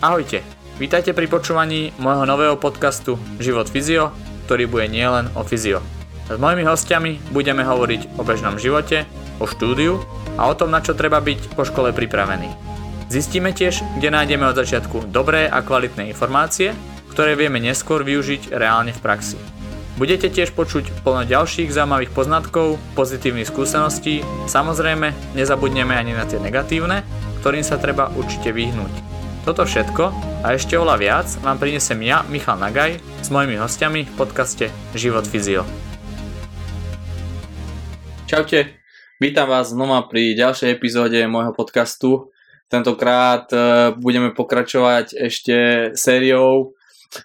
Ahojte, vítajte pri počúvaní môjho nového podcastu Život Fyzio, ktorý bude nielen o fyzio. S mojimi hostiami budeme hovoriť o bežnom živote, o štúdiu a o tom, na čo treba byť po škole pripravený. Zistíme tiež, kde nájdeme od začiatku dobré a kvalitné informácie, ktoré vieme neskôr využiť reálne v praxi. Budete tiež počuť plno ďalších zaujímavých poznatkov, pozitívnych skúseností, samozrejme nezabudneme ani na tie negatívne, ktorým sa treba určite vyhnúť. Toto všetko a ešte oveľa viac vám prinesem ja, Michal Nagaj, s mojimi hostiami v podcaste Život Fyzio. Čaute, vítam vás znova pri ďalšej epizóde môjho podcastu. Tentokrát budeme pokračovať ešte sériou,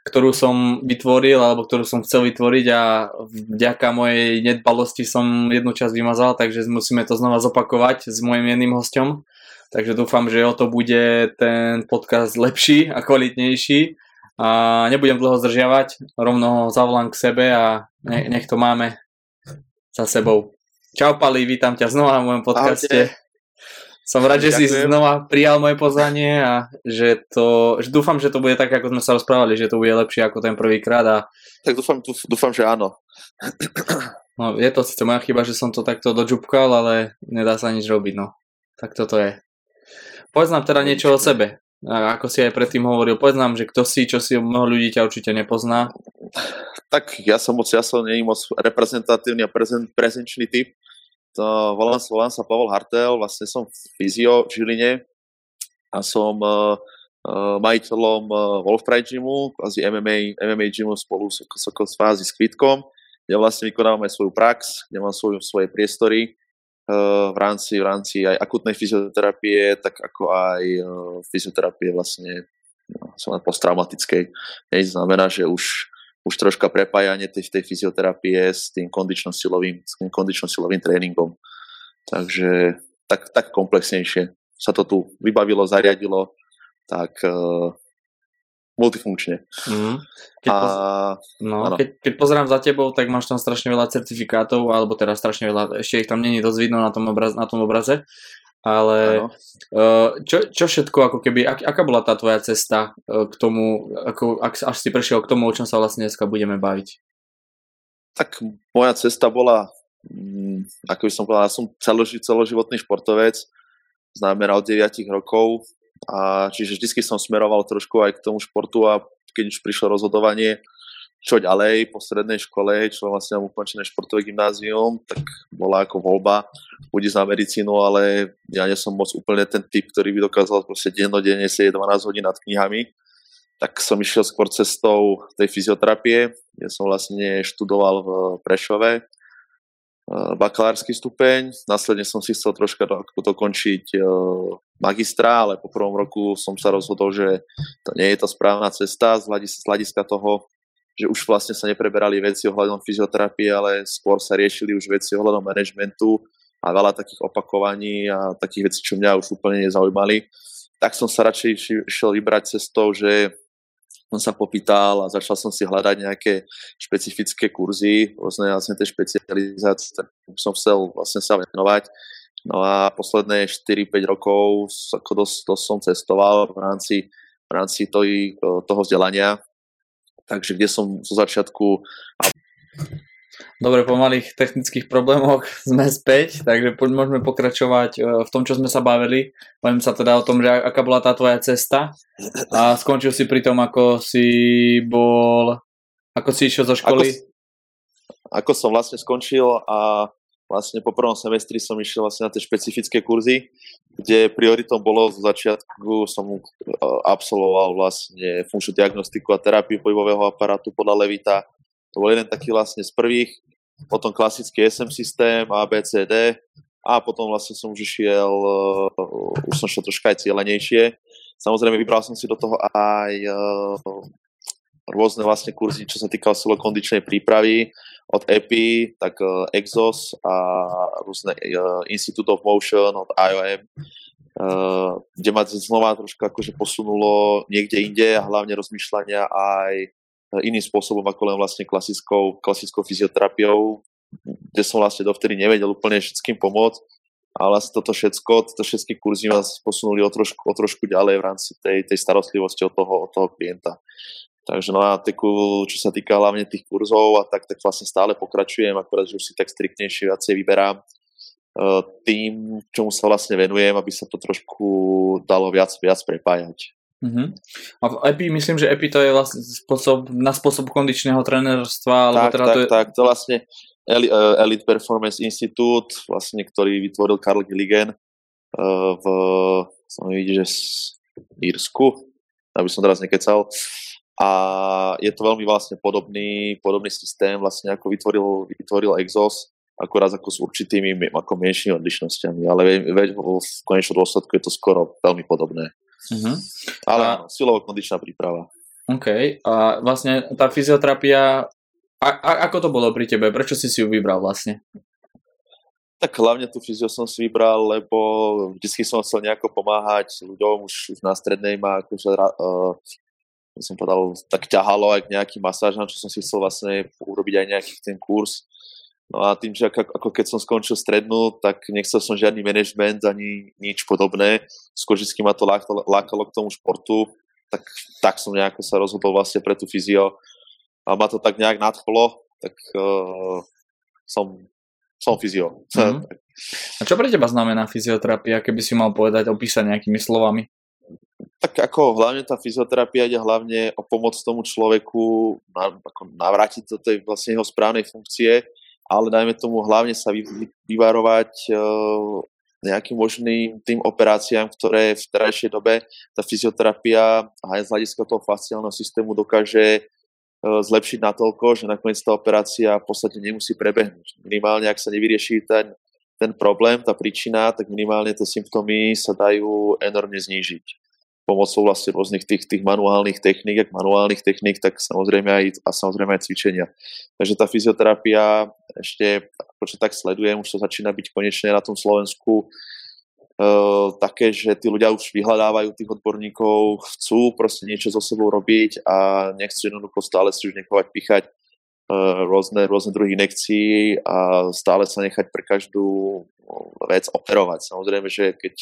ktorú som vytvoril, alebo ktorú som chcel vytvoriť a vďaka mojej nedbalosti som jednu časť vymazal, takže musíme to znova zopakovať s mojim jedným hosťom. Takže dúfam, že o to bude ten podcast lepší a kvalitnejší. A nebudem dlho zdržiavať, rovno ho zavolám k sebe a nech to máme za sebou. Čau Pali, vítam ťa znova v mojom podcaste. Ahojte. Som rád, že si znova prijal moje pozvanie a že dúfam, že to bude tak, ako sme sa rozprávali, že to bude lepšie ako ten prvýkrát. A... Tak dúfam, že áno. No, je to síce moja chyba, že som to takto dožupkal, ale nedá sa nič robiť, no. Tak toto je. Povedz nám teda niečo o sebe, ako si aj predtým hovoril, povedz nám, že kto si, čo si, mnoho ľudí ťa určite nepozná. Tak ja som nie moc reprezentatívny a prezenčný typ, volám sa Pavel Hartel, vlastne som fyzio v Žiline a som majiteľom Wolf Pride Gymu, kvázi MMA Gymu spolu s kvázi s Kvitkom, kde vlastne vykonávam aj svoju prax, kde mám svoje priestory. V rámci aj akutnej fyzioterapie, tak ako aj fyzioterapie vlastne posttraumatickej. Znamená, že už troška prepájanie tej fyzioterapie s tým kondično-silovým tréningom. Takže tak komplexnejšie sa to tu vybavilo, zariadilo, tak multifunkčne. Mm. Keď pozerám za tebou, tak máš tam strašne veľa certifikátov, alebo teda strašne veľa, ešte ich tam nie je dosť vidno na tom obraze, ale čo všetko, ako keby, aká bola tá tvoja cesta k tomu, až si prešiel k tomu, o čom sa vlastne dneska budeme baviť? Tak moja cesta bola, ako by som povedal, ja som celoživotný športovec, znamená od 9 rokov, a čiže vždy som smeroval trošku aj k tomu športu a keď už prišlo rozhodovanie, čo ďalej po strednej škole, čo vlastne mám ukončené športové gymnázium, tak bola ako voľba, ísť na medicínu, ale ja nie som moc úplne ten typ, ktorý by dokázal proste dennodenne sedieť 12 hodín nad knihami, tak som išiel skôr cestou tej fyzioterapie, kde som vlastne študoval v Prešove bakalársky stupeň, následne som si chcel troška dokončiť magistra, ale po prvom roku som sa rozhodol, že to nie je tá správna cesta z hľadiska toho, že už vlastne sa nepreberali veci ohľadom fyzioterapie, ale skôr sa riešili už veci ohľadom manažmentu a veľa takých opakovaní a takých vecí, čo mňa už úplne nezaujímali. Tak som sa radšej išiel vybrať cestou, že som sa popýtal a začal som si hľadať nejaké špecifické kurzy, vlastne tie špecializácie, som chcel vlastne sa venovať. No a posledné 4-5 rokov dosť som cestoval v rámci toho vzdelania, takže kde som zo začiatku... Dobre, po malých technických problémoch sme späť, takže môžeme pokračovať v tom, čo sme sa bavili. Poviem sa teda o tom, že aká bola tá tvoja cesta a skončil si pri tom, ako si išiel zo školy. Ako som vlastne skončil a vlastne po prvom semestri som išiel vlastne na tie špecifické kurzy, kde prioritom bolo zo začiatku som absolvoval vlastne funkčnú diagnostiku a terapiu pohybového aparátu podľa Levita. To bol jeden taký vlastne z prvých, potom klasický SM systém, ABCD a potom vlastne som už som šiel troška aj cieľenejšie. Samozrejme vybral som si do toho aj rôzne vlastne kurzy, čo sa týkalo silokondičnej prípravy od EPI, tak EXOS a rôzne Institute of Motion od IOM, kde ma znova troška akože posunulo niekde inde a hlavne rozmýšľania aj iným spôsobom ako len vlastne klasickou fyzioterapiou, kde som vlastne dovtedy nevedel úplne všetkým pomôcť. A vlastne všetky kurzy vás posunuli o trošku ďalej v rámci tej starostlivosti od toho klienta. Takže no a čo sa týka hlavne tých kurzov, tak vlastne stále pokračujem, akorát, že už si tak striktnejšie viacej vyberám tým, čomu sa vlastne venujem, aby sa to trošku dalo viac prepájať. Uh-huh. A EPI, myslím, že EPI to je vlastne na spôsob kondičného trénerstva. To je vlastne Elite Performance Institute, vlastne, ktorý vytvoril Karl Gilligan v Írsku, aby som teraz nekecal. A je to veľmi vlastne podobný systém, vlastne ako vytvoril EXOS, akorát ako s určitými ako menšími odlišnosťami, ale v konečnom dôsledku je to skoro veľmi podobné. Uh-huh. Ale silovo-kondičná príprava. OK. A vlastne tá fyzioterapia, ako to bolo pri tebe? Prečo si ju vybral vlastne? Tak hlavne tú fyzio som si vybral, lebo vždy som chcel nejako pomáhať ľuďom, už na strednej ma som povedal, tak ťahalo aj k nejakým masážam, čo som si chcel vlastne urobiť aj nejaký ten kurz. No a tým, že ako keď som skončil strednú, tak nechcel som žiadny management ani nič podobné. Skôr vždy ma to lákalo k tomu športu, tak som nejako sa rozhodol vlastne pre tú fyzio. A ma to tak nejak nadchlo, tak som fyzio. Mm-hmm. A čo pre teba znamená fyzioterapia, keby si mal povedať, opísať nejakými slovami? Tak ako hlavne tá fyzioterapia ide hlavne o pomoc tomu človeku, navrátiť do tej vlastne jeho správnej funkcie, ale najmä tomu hlavne sa vyvarovať nejakým možným tým operáciám, ktoré v terajšej dobe tá fyzioterapia aj z hľadiska toho fasciálneho systému dokáže zlepšiť natoľko, že nakoniec tá operácia v podstate nemusí prebehnúť. Minimálne, ak sa nevyrieši ten problém, tá príčina, tak minimálne tie symptómy sa dajú enormne znížiť. Pomocou vlastne rôznych tých manuálnych techník, tak samozrejme aj cvičenia. Takže tá fyzioterapia ešte, akože tak sledujem, už to začína byť konečne na tom Slovensku také, že tí ľudia už vyhľadávajú tých odborníkov, chcú proste niečo so sebou robiť a nechcú jednoducho stále si už nechovať píchať rôzne druhy injekcií a stále sa nechať pre každú vec operovať. Samozrejme, že keď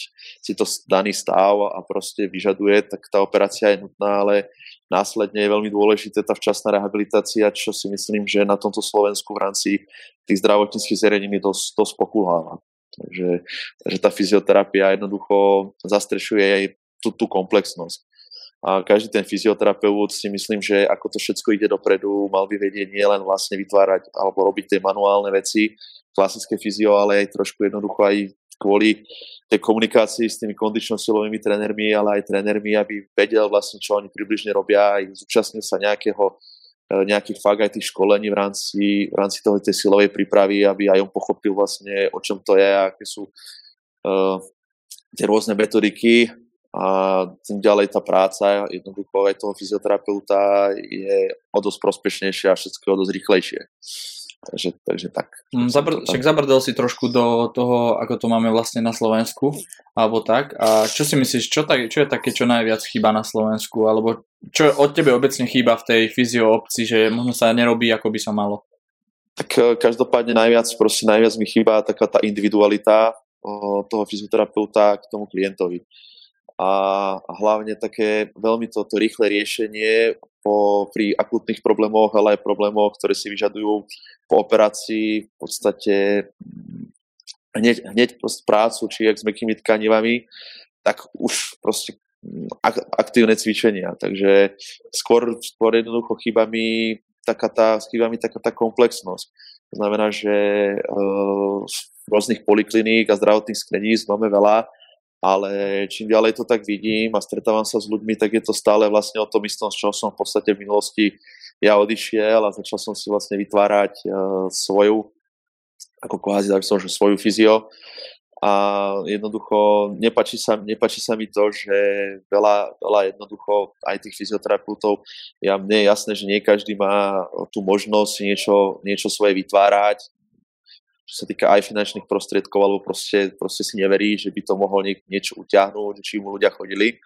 si to daný stav a proste vyžaduje, tak tá operácia je nutná, ale následne je veľmi dôležitá tá včasná rehabilitácia, čo si myslím, že na tomto Slovensku v rámci tých zdravotníckych zariadení dosť pokulháva. Takže tá fyzioterapia jednoducho zastrešuje aj tú komplexnosť. A každý ten fyzioterapeut si myslím, že ako to všetko ide dopredu, mal by vedieť nielen vlastne vytvárať alebo robiť tie manuálne veci, klasické fyzio, ale aj trošku jednoducho aj kvôli tej komunikácii s tými kondično-silovými trénermi, ale aj trénermi, aby vedel vlastne, čo oni približne robia, aj zúčastnil sa nejakých fakt aj tých školení v rámci toho tej silovej prípravy, aby aj on pochopil vlastne, o čom to je a aké sú tie rôzne metodiky. A tým ďalej tá práca jednoducho aj toho fyzioterapeuta je o dosť prospešnejšia a všetko o dosť rýchlejšie. Takže tak. Však zabrdel si trošku do toho, ako to máme vlastne na Slovensku, alebo tak. A čo si myslíš, čo je také, čo najviac chýba na Slovensku, alebo čo od tebe obecne chýba v tej fyzio obci, že možno sa nerobí, ako by sa malo? Tak každopádne najviac mi chýba taká tá individualita toho fyzioterapeuta k tomu klientovi. A hlavne také veľmi toto rýchle riešenie pri akútnych problémoch, ale aj problémoch, ktoré si vyžadujú po operácii v podstate hneď prácu, či ak s mäkkými tkanivami, tak už proste aktívne cvičenia. Takže skôr jednoducho chýba mi taká tá komplexnosť. To znamená, že rôznych polikliník a zdravotných skredíc máme veľa, ale čím ďalej to tak vidím a stretávam sa s ľuďmi, tak je to stále vlastne o tom istom, z čoho som v podstate v minulosti ja odišiel a začal som si vlastne vytvárať svoju fyzio. A jednoducho nepáči sa mi to, že veľa jednoducho aj tých fyzioterapeutov, mne je jasné, že nie každý má tú možnosť niečo svoje vytvárať, čo sa týka aj finančných prostriedkov, alebo proste si neverí, že by to mohol niečo utiahnuť, či mu ľudia chodili.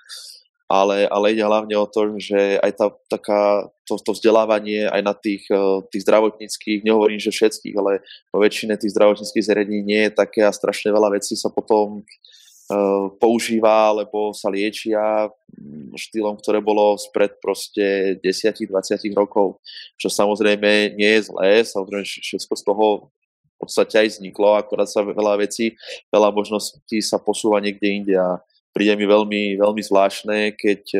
ale ide hlavne o to, že aj to vzdelávanie aj na tých zdravotníckých, nehovorím, že všetkých, ale po väčšine tých zdravotníckých zariadení nie je také a strašne veľa vecí sa potom používa, alebo sa liečia štýlom, ktoré bolo spred proste 10-20 rokov, čo samozrejme nie je zlé, samozrejme všetko z toho v podstate aj vzniklo, akorát sa veľa vecí, veľa možností sa posúva niekde inde a príde mi veľmi, veľmi zvláštne, keď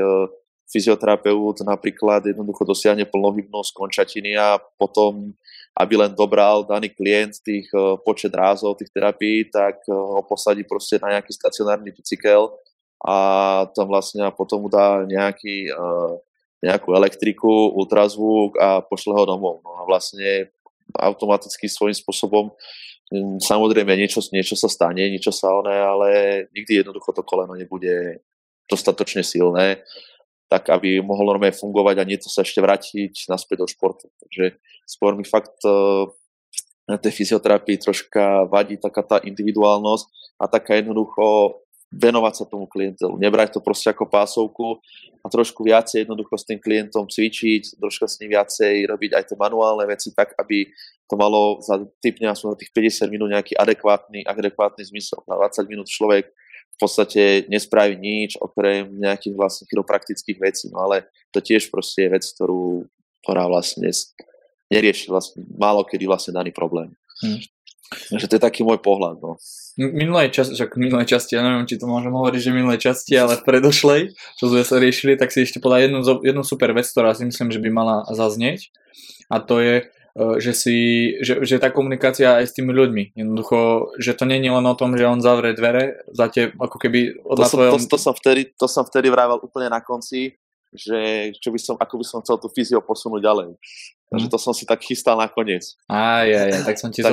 fyzioterapeut napríklad jednoducho dosiahne plnohybnosť končatiny a potom, aby len dobral daný klient tých počet rázov, tých terapií, tak ho posadí proste na nejaký stacionárny bicykel a tam vlastne potom mu dá nejakú elektriku, ultrazvuk a pošle ho domov. No a vlastne automaticky svojím spôsobom samozrejme niečo sa stane, ale nikdy jednoducho to koleno nebude dostatočne silné, tak aby mohlo normálne fungovať a nie to sa ešte vrátiť naspäť do športu. Takže skôr mi fakt na tej fyzioterapii troška vadí taká tá individuálnosť a taká jednoducho venovať sa tomu klientelu, nebrať to proste ako pásovku a trošku viacej jednoducho s tým klientom cvičiť, trošku s ním viacej robiť aj tie manuálne veci tak, aby to malo za tých 50 minút nejaký adekvátny zmysel. Na 20 minút človek v podstate nespraví nič okrem nejakých vlastne chiropraktických vecí, no ale to tiež proste je vec, ktorá vlastne nerieši vlastne málo kedy vlastne daný problém. Takže to je taký môj pohľad, no. Minulej časti, ja neviem, či to môžem hovoriť, že minulej časti, ale v predošlej, čo sme sa riešili, tak si ešte podľa jednu super vec, ktorá si myslím, že by mala zaznieť. A to je, že tá komunikácia aj s tými ľuďmi. Jednoducho, že to nie je len o tom, že on zavrie dvere, ako keby... To som vtedy vravel úplne na konci, že ako by som chcel tú fyziu posunúť ďalej. Takže to som si tak chystal nakoniec. Tak som ti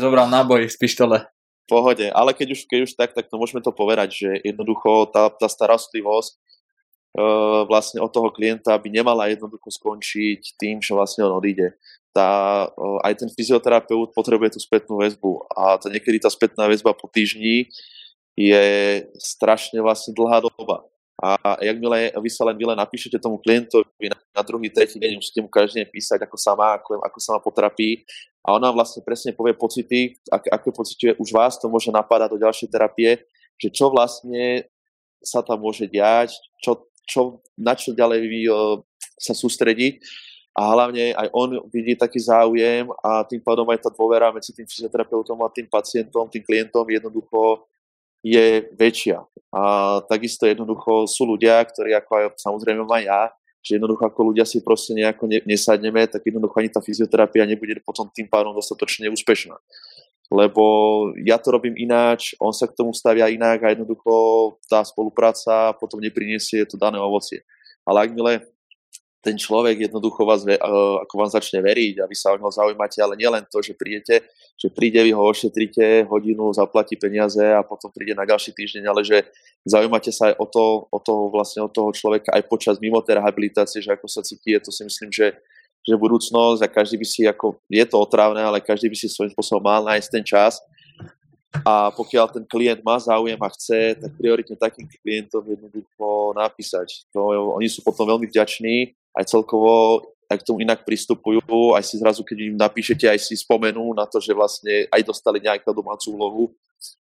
zobral náboj z pištole. Pohode, ale keď už tak to môžeme to povedať, že jednoducho tá starostlivosť vlastne od toho klienta by nemala jednoducho skončiť tým, že vlastne on odíde. Aj ten fyzioterapeut potrebuje tú spätnú väzbu a to niekedy tá spätná väzba po týždni je strašne vlastne dlhá doba. A jakmile vy len napíšete tomu klientovi na druhý, tretí deň, musíte mu každý deň písať, ako sa má po terapii. A ona vlastne presne povie pocity, aké pociťuje už vás, to môže napadať do ďalšej terapie, že čo vlastne sa tam môže diať, na čo ďalej sa sústrediť. A hlavne aj on vidí taký záujem a tým pádom aj tá dôvera medzi tým fyzioterapeutom a tým pacientom, tým klientom jednoducho je väčšia. A takisto jednoducho sú ľudia, ktorí ako aj samozrejme mám ja, že jednoducho ako ľudia si proste nejako nesadneme, tak jednoducho ani tá fyzioterapia nebude potom tým pádom dostatočne úspešná. Lebo ja to robím ináč, on sa k tomu stavia inak a jednoducho tá spolupráca potom nepriniesie to dané ovocie. Ale akmile ten človek jednoducho vám začne veriť a vy sa o neho zaujímate, ale nielen to, že prídete, vy ho ošetrite, hodinu zaplatí peniaze a potom príde na ďalší týždeň, ale že zaujímate sa aj o toho človeka aj počas mimo tej rehabilitácie, že ako sa cíti, to si myslím, že budúcnosť a každý by si, je to otrávne, ale každý by si svojím spôsobom mal nájsť ten čas. A pokiaľ ten klient má záujem a chce, tak prioritne takým klientom jednoducho napísať. Oni sú potom veľmi vďační, aj celkovo aj k tomu inak pristupujú, aj si zrazu, keď im napíšete, aj si spomenú na to, že vlastne aj dostali nejakú domácu úlohu,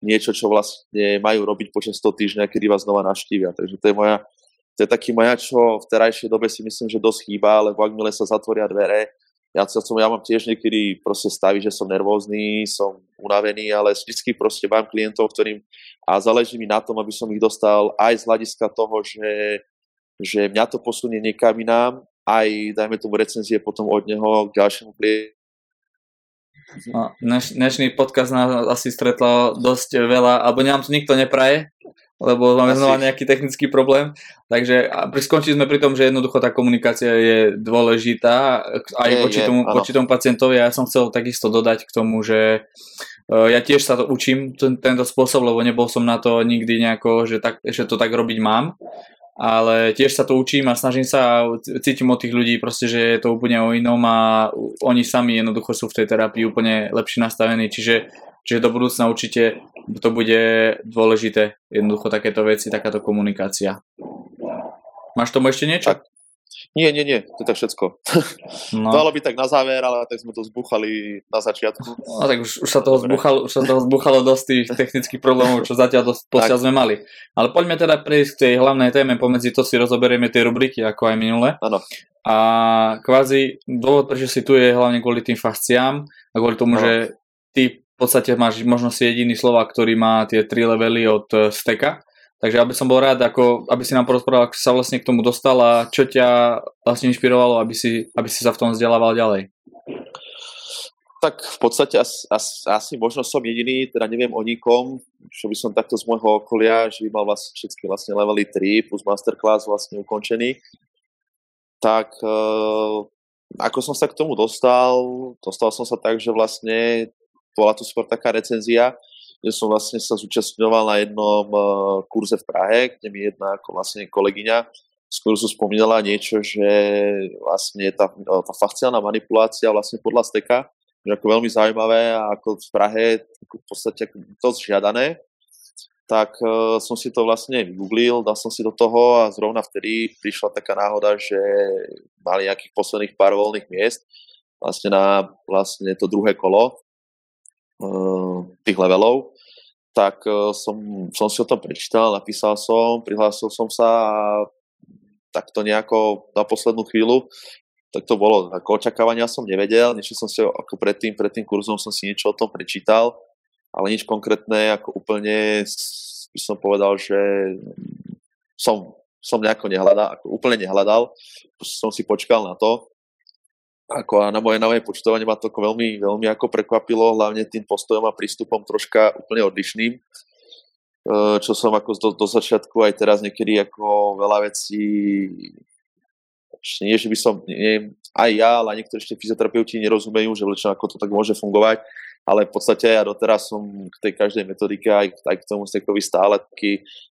niečo, čo vlastne majú robiť počas toho týždňa, kedy vás znova navštívia. Takže to je taký moja, čo v terajšej dobe si myslím, že dosť chýba, lebo akmile sa zatvoria dvere, Ja mám tiež niekedy proste stavy, že som nervózny, som unavený, ale vždycky proste mám klientov, ktorým a záleží mi na tom, aby som ich dostal aj z hľadiska toho, že mňa to posunie niekam inám, aj dajme tomu recenzie potom od neho k ďalšiemu klientu. No, dnešný podcast nás asi stretlo dosť veľa, alebo nám to nikto nepraje, lebo máme znova nejaký technický problém. Takže skončili sme pri tom, že jednoducho tá komunikácia je dôležitá aj voči tomu pacientovi. Ja som chcel takisto dodať k tomu, že ja tiež sa to učím tento spôsob, lebo nebol som na to nikdy nejako, že to tak robiť mám. Ale tiež sa to učím a snažím sa a cítim od tých ľudí proste, že je to úplne o inom a oni sami jednoducho sú v tej terapii úplne lepšie nastavení, čiže do budúcna určite to bude dôležité, jednoducho takéto veci, takáto komunikácia. Máš tomu ešte niečo? Tak. Nie, to je tak všetko. No. Dalo by tak na záver, ale tak sme to zbúchali na začiatku. No tak už sa toho zbúchalo dosť tých technických problémov, čo zatiaľ posiaľ sme mali. Ale poďme teda prejsť k tej hlavnej téme, pomedzi to si rozoberieme tie rubriky, ako aj minule. Áno. A kvázi dôvod, prečo si tu je hlavne kvôli tým fasciám a kvôli tomu, že ty v podstate máš možnosť jediný Slovák, ktorý má tie 3 levely od Stecca. Takže aby som bol rád, ako, aby si nám porozprával, ako sa vlastne k tomu dostal a čo ťa vlastne inšpirovalo, aby si sa v tom vzdelával ďalej. Tak v podstate asi možno som jediný, teda neviem o nikom, čo by som takto z môjho okolia, že by mal vlastne všetky vlastne levely 3 plus masterclass vlastne ukončený. Tak ako som sa k tomu dostal som sa tak, že vlastne bola tu skôr taká recenzia, kde som vlastne sa zúčastňoval na jednom kurze v Prahe, kde mi jedna vlastne kolegyňa z kurzu spomínala niečo, že vlastne tá fasciálna manipulácia vlastne podľa Stecca, že ako veľmi zaujímavé a ako v Prahe ako v podstate dosť žiadané, tak som si to vlastne vygooglil, dal som si do toho a zrovna vtedy prišla taká náhoda, že mali nejakých posledných pár voľných miest vlastne na vlastne to druhé kolo tých levelov, tak som si o tom prečítal, napísal som, prihlásil som sa a tak to nejako na poslednú chvíľu, tak to bolo, ako očakávania som nevedel, niečo som si ako pred tým kurzom som si niečo o tom prečítal, ale nič konkrétne, ako úplne by som povedal, že som nejako nehľadal, som si počkal na to. Ako a na moje nové počúvanie ma to ako veľmi, veľmi ako prekvapilo, hlavne tým postojom a prístupom troška úplne odlišným, čo som ako do začiatku aj teraz niekedy ako veľa vecí, nie že by som, nie, aj ja, ale niektorí ešte fyzioterapeuti nerozumejú, že vlečo ako to tak môže fungovať, ale v podstate ja doteraz som k tej každej metodike aj k tomu Steccovi stále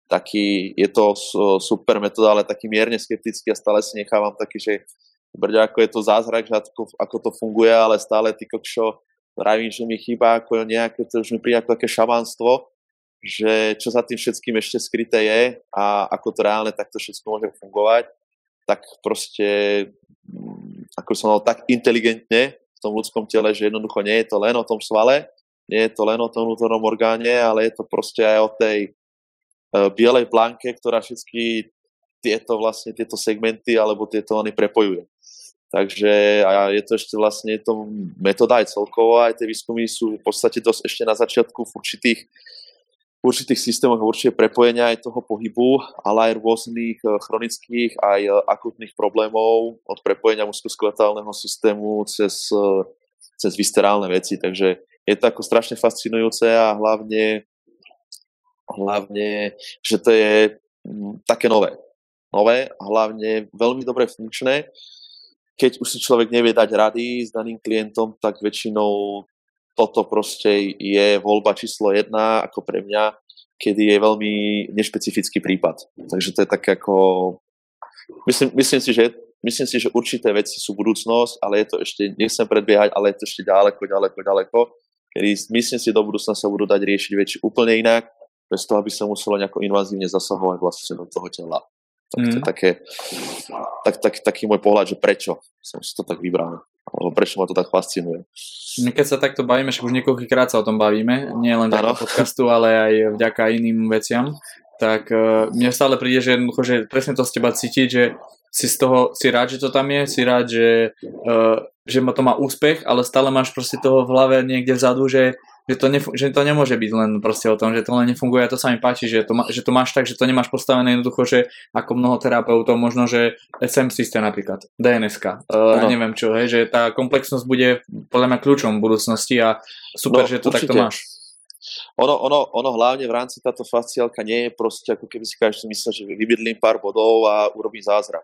taký, je to super metoda, ale taký mierne skeptický a stále si nechávam taký, že brďa, ako je to zázrak, že ako to funguje, ale stále ty kokšo, pravím, že mi chýba ako nejaké, to už mi príde ako také šamanstvo, že čo za tým všetkým ešte skryté je a ako to reálne takto všetko môže fungovať, tak proste, ako som mal tak inteligentne v tom ľudskom tele, že jednoducho nie je to len o tom svale, nie je to len o tom vnútornom orgáne, ale je to proste aj o tej bielej planke, ktorá všetky tieto segmenty alebo tieto oni prepojuje. Takže a je to ešte vlastne to metóda aj celkovo, aj tie výskumy sú v podstate dosť ešte na začiatku v určitých systémoch určite prepojenia aj toho pohybu, ale aj rôznych chronických aj akutných problémov od prepojenia muskuloskeletálneho systému cez viscerálne veci. Takže je to ako strašne fascinujúce a hlavne že to je také nové a hlavne veľmi dobre funkčné. Keď už si človek nevie dať rady s daným klientom, tak väčšinou toto proste je voľba číslo 1, ako pre mňa, kedy je veľmi nešpecifický prípad. Takže to je tak ako... Myslím si, že určité veci sú budúcnosť, ale je to ešte, nechcem predbiehať, ale je to ešte ďaleko. Kedy myslím si, do budúcna sa budú dať riešiť veci úplne inak, bez toho, aby sa muselo nejako invazívne zasahovať vlastne do toho tela. Tak to je taký môj pohľad, že prečo som si to tak vybral, alebo prečo ma to tak fascinuje. Keď sa takto bavíme, že už niekoľkýkrát sa o tom bavíme, nie len vďaka podcastu, ale aj vďaka iným veciam, tak mne stále príde, že jednoducho, že presne to z teba cítiť, že si rád, že to tam je, si rád, že to má úspech, ale stále máš proste toho v hlave niekde vzadu, že to nemôže byť len proste o tom, že to len nefunguje a to sa mi páči, že to máš tak, že to nemáš postavené jednoducho, že ako mnoho terapeutov možno, že SM systém napríklad, DNS-ka, neviem čo, hej, že tá komplexnosť bude podľa mňa kľúčom budúcnosti a super, že to určite. Takto máš. Ono hlavne v rámci táto fasciálka nie je proste ako keby si každý myslel, že vybydlím pár bodov a urobí zázrak.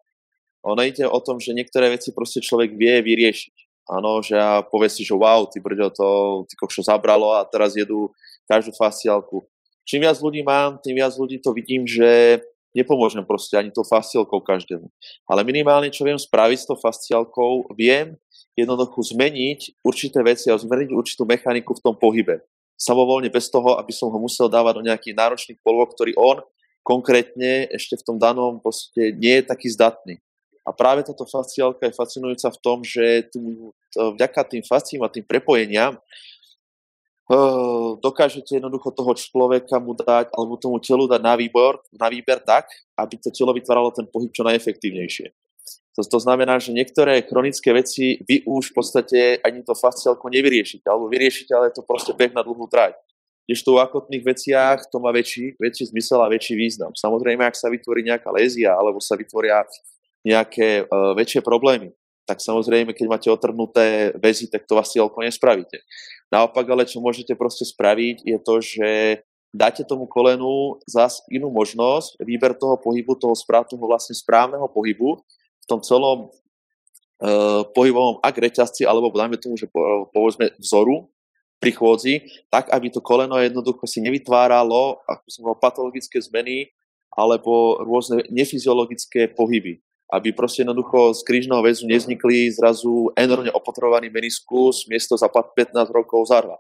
Ono ide o tom, že niektoré veci proste človek vie vyriešiť. Áno, že ja povie si, že wow, ty brďo, to ty kokšo zabralo a teraz jedú každú fasciálku. Čím viac ľudí mám, tým viac ľudí to vidím, že nepomôžem proste ani tou fasciálkou každému. Ale minimálne, čo viem spraviť s tou fasciálkou, viem jednoducho zmeniť určité veci a zmeniť určitú mechaniku v tom pohybe. Samovoľne bez toho, aby som ho musel dávať do nejakých náročných polôk, ktorý on konkrétne ešte v tom danom podstate nie je taký zdatný. A práve táto fasciálka je fascinujúca v tom, že vďaka tým fasciám a tým prepojeniam dokážete jednoducho toho človeka mu dať, alebo tomu telu dať na výber tak, aby to telo vytváralo ten pohyb čo najefektívnejšie. To znamená, že niektoré chronické veci vy už v podstate ani to fasciálko nevyriešite, alebo vyriešite, ale je to proste beh na dlhú trať. Kdežto v akutných veciach to má väčší zmysel a väčší význam. Samozrejme, ak sa vytvorí nejaká lézia, alebo sa vytvoria nejaké väčšie problémy, tak samozrejme, keď máte otrhnuté väzy, tak to fasciálko nespravíte. Naopak, ale čo môžete proste spraviť, je to, že dáte tomu kolenu zase inú možnosť, výber toho pohybu, toho správneho pohybu v tom celom pohybovom ak reťazci, alebo dajme tomu, že povedzme vzoru pri chôdzi, tak, aby to koleno jednoducho si nevytváralo patologické zmeny alebo rôzne nefyziologické pohyby. Aby proste jednoducho z krížneho väzu nevznikli zrazu enormne opotrebovaný meniskus miesto za 15 rokov zarva.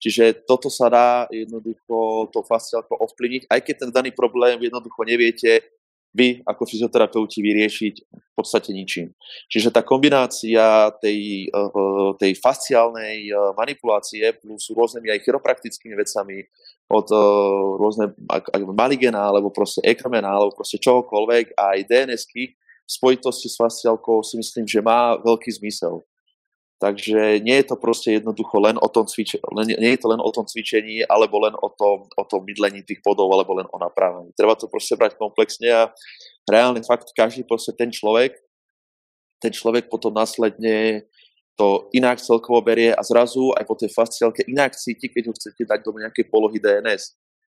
Čiže toto sa dá jednoducho to fasciálko ovplyvniť, aj keď ten daný problém jednoducho neviete vy ako fyzioterapeuti vyriešiť v podstate ničím. Čiže tá kombinácia tej fasciálnej manipulácie plus rôznymi aj chiropraktickými vecami od rôzne maligena alebo proste ekrmena alebo proste čohokoľvek aj DNS-ky v spojitosti s fasciálkou si myslím, že má veľký zmysel. Takže nie je to proste jednoducho len o tom cvičení alebo len o tom mydlení tých bodov alebo len o napravení. Treba to proste brať komplexne a reálne fakt každý proste ten človek potom následne to inak celkovo berie a zrazu aj po tej fasciálke inak cíti, keď ho chcete dať do nejakej polohy DNS.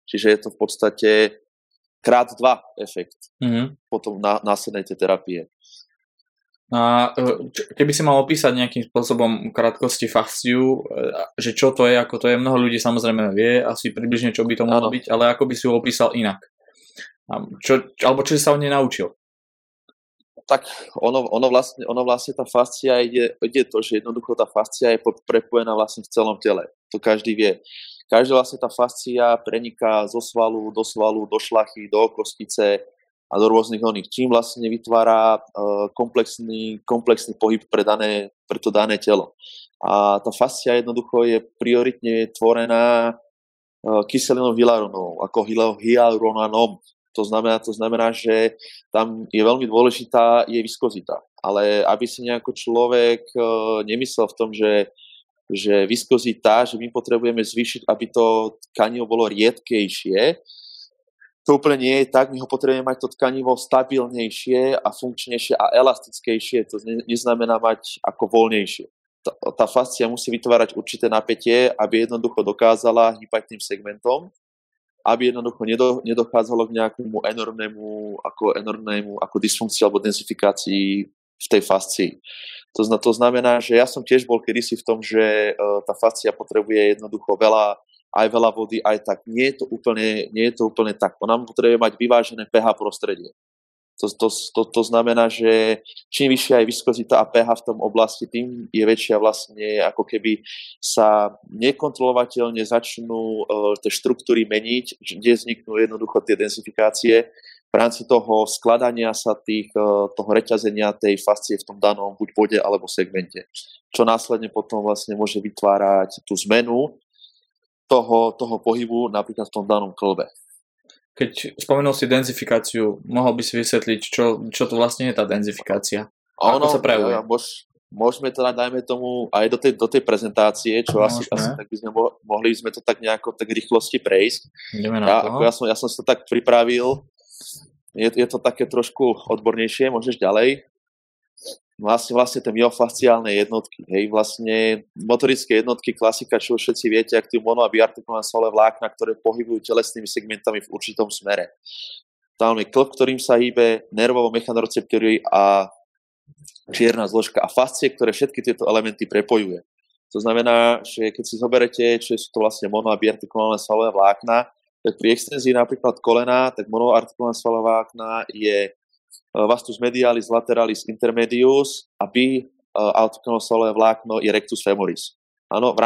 Čiže je to v podstate krát 2 efekt potom následnej tej terapie. A keby si mal opísať nejakým spôsobom krátkosti fasciu, že čo to je, ako to je, mnoho ľudí samozrejme vie asi približne, čo by to mohlo byť, ale ako by si ho opísal inak? Alebo čo si sa o nej naučil? Tak ono vlastne tá fascia ide to, že jednoducho tá fascia je prepojená vlastne v celom tele. To každý vie. Každá vlastne tá fascia preniká zo svalu, do šlachy, do kostice a do rôznych oných. Čím vlastne vytvára komplexný pohyb pre to dané telo. A tá fascia jednoducho je prioritne tvorená kyselinou hyaluronovou, ako hyaluronanom. To znamená, že tam je veľmi dôležitá je viskozita. Ale aby si nejako človek nemyslel v tom, že viskozita, že my potrebujeme zvýšiť, aby to tkanivo bolo riedkejšie, to úplne nie je tak, my ho potrebujeme mať to tkanivo stabilnejšie a funkčnejšie a elastickejšie, to neznamená mať ako voľnejšie. Tá fascia musí vytvárať určité napätie, aby jednoducho dokázala hýbať tým segmentom, aby jednoducho nedochádzalo k nejakému enormnému dysfunkcii alebo densifikácii v tej fascii. To znamená, že ja som tiež bol kedysi v tom, že tá fascia potrebuje jednoducho veľa vody, aj tak. Nie je to úplne tak. Ona potrebuje mať vyvážené pH prostredie. To znamená, že čím vyššia je viskozita a pH v tom oblasti, tým je väčšia vlastne, ako keby sa nekontrolovateľne začnú tie štruktúry meniť, kde vzniknú jednoducho tie densifikácie v rámci toho skladania sa toho reťazenia tej fascie v tom danom buď bode alebo segmente. Čo následne potom vlastne môže vytvárať tú zmenu toho pohybu napríklad v tom danom klbe. Keď spomenul si denzifikáciu, mohol by si vysvetliť, čo to vlastne je tá denzifikácia? Ono, ako sa prejavuje? Môžeme teda, dajme tomu, aj do tej prezentácie, čo asi tak by sme mohli to tak nejako tak rýchlosti prejsť. Ja som si to tak pripravil. Je to také trošku odbornejšie, môžeš ďalej. Vlastne tie myofasciálne jednotky. Hej, vlastne motorické jednotky, klasika, čo všetci viete, ak tie mono- a biartikulárne svalové vlákna, ktoré pohybujú telesnými segmentami v určitom smere. Tam je klb, ktorým sa hýbe, nervovo-mechanoreceptory a čierna zložka a fascie, ktoré všetky tieto elementy prepojuje. To znamená, že keď si zoberete, čo sú to vlastne mono- a biartikulárne svalové vlákna, tak pri extenzii napríklad kolena, tak monoartikulárne svalové vlákna je vastus medialis, lateralis, intermedius a biartikulárne vlákno je rectus femoris. Áno, v